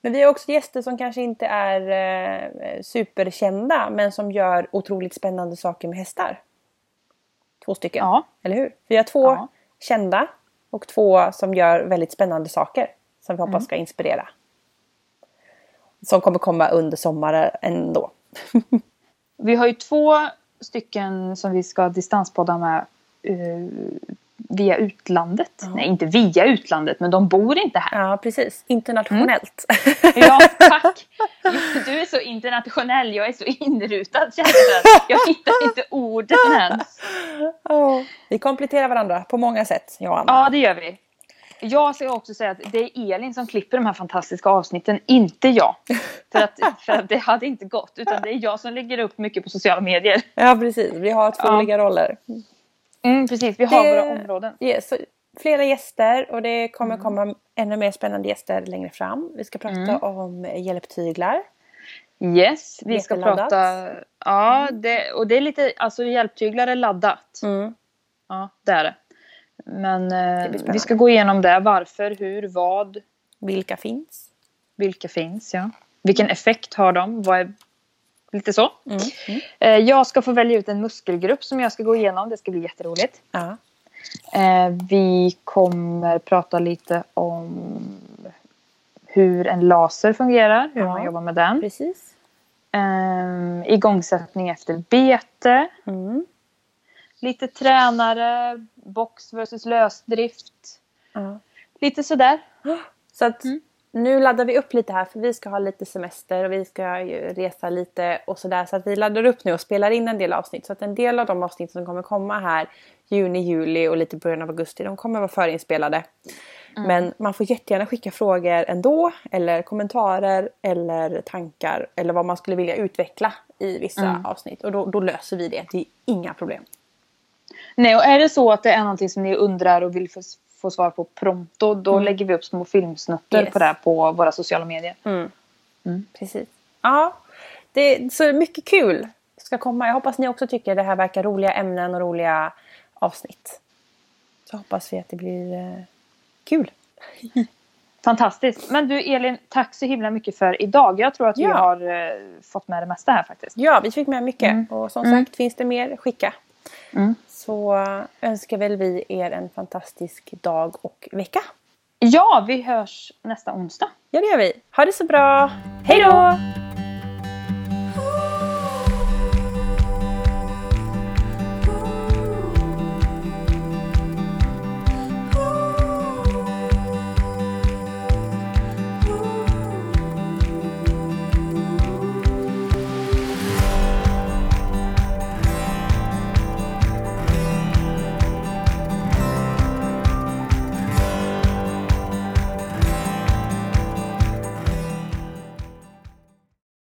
Men vi har också gäster som kanske inte är superkända, men som gör otroligt spännande saker med hästar. 2 stycken, eller hur? Vi har 2 kända och 2 som gör väldigt spännande saker som vi hoppas ska inspirera. Som kommer komma under sommaren ändå. Vi har ju 2 stycken som vi ska distanspodda med via utlandet. Nej, inte via utlandet, men de bor inte här. Ja, precis. Internationellt. Ja, tack. Du är så internationell, jag är så inrutad. Jag hittar inte orden ens. Vi kompletterar varandra på många sätt, jag och Anna. Ja, det gör vi. Jag ska också säga att det är Elin som klipper de här fantastiska avsnitten, inte jag. För att det hade inte gått, utan det är jag som lägger upp mycket på sociala medier. Ja, precis. Vi har 2 olika roller. Precis, vi har våra områden. Yes, flera gäster, och det kommer komma ännu mer spännande gäster längre fram. Vi ska prata om hjälptyglar. Yes, vi ska prata... Ja, och det är lite... Alltså hjälptyglar är laddat. Ja, det är det. Men vi ska gå igenom det. Varför, hur, vad... Vilka finns. Vilka finns, ja. Vilken effekt har de? Vad är... Lite så. Jag ska få välja ut en muskelgrupp som jag ska gå igenom. Det ska bli jätteroligt. Vi kommer prata lite om hur en laser fungerar. Hur man jobbar med den. Precis. Igångsättning efter bete. Lite tränare. Box versus lösdrift. Lite sådär. Så att... Nu laddar vi upp lite här för vi ska ha lite semester och vi ska resa lite och sådär. Så att vi laddar upp nu och spelar in en del avsnitt. Så att en del av de avsnitt som kommer komma här juni, juli och lite början av augusti, de kommer vara förinspelade. Mm. Men man får jättegärna skicka frågor ändå, eller kommentarer eller tankar eller vad man skulle vilja utveckla i vissa avsnitt. Och då löser vi det. Det är inga problem. Nej, och är det så att det är någonting som ni undrar och vill få svar på pronto, då lägger vi upp små filmsnutter på det här på våra sociala medier. Mm. Mm. Precis. Ja, det är så mycket kul ska komma. Jag hoppas ni också tycker det här verkar roliga ämnen och roliga avsnitt. Så hoppas vi att det blir kul. Fantastiskt. Men du Elin, tack så himla mycket för idag. Jag tror att vi har fått med det mesta här faktiskt. Ja, vi fick med mycket. Och som sagt, finns det mer, skicka. Så önskar väl vi er en fantastisk dag och vecka. Ja, vi hörs nästa onsdag. Ja, det gör vi. Ha det så bra. Hej då!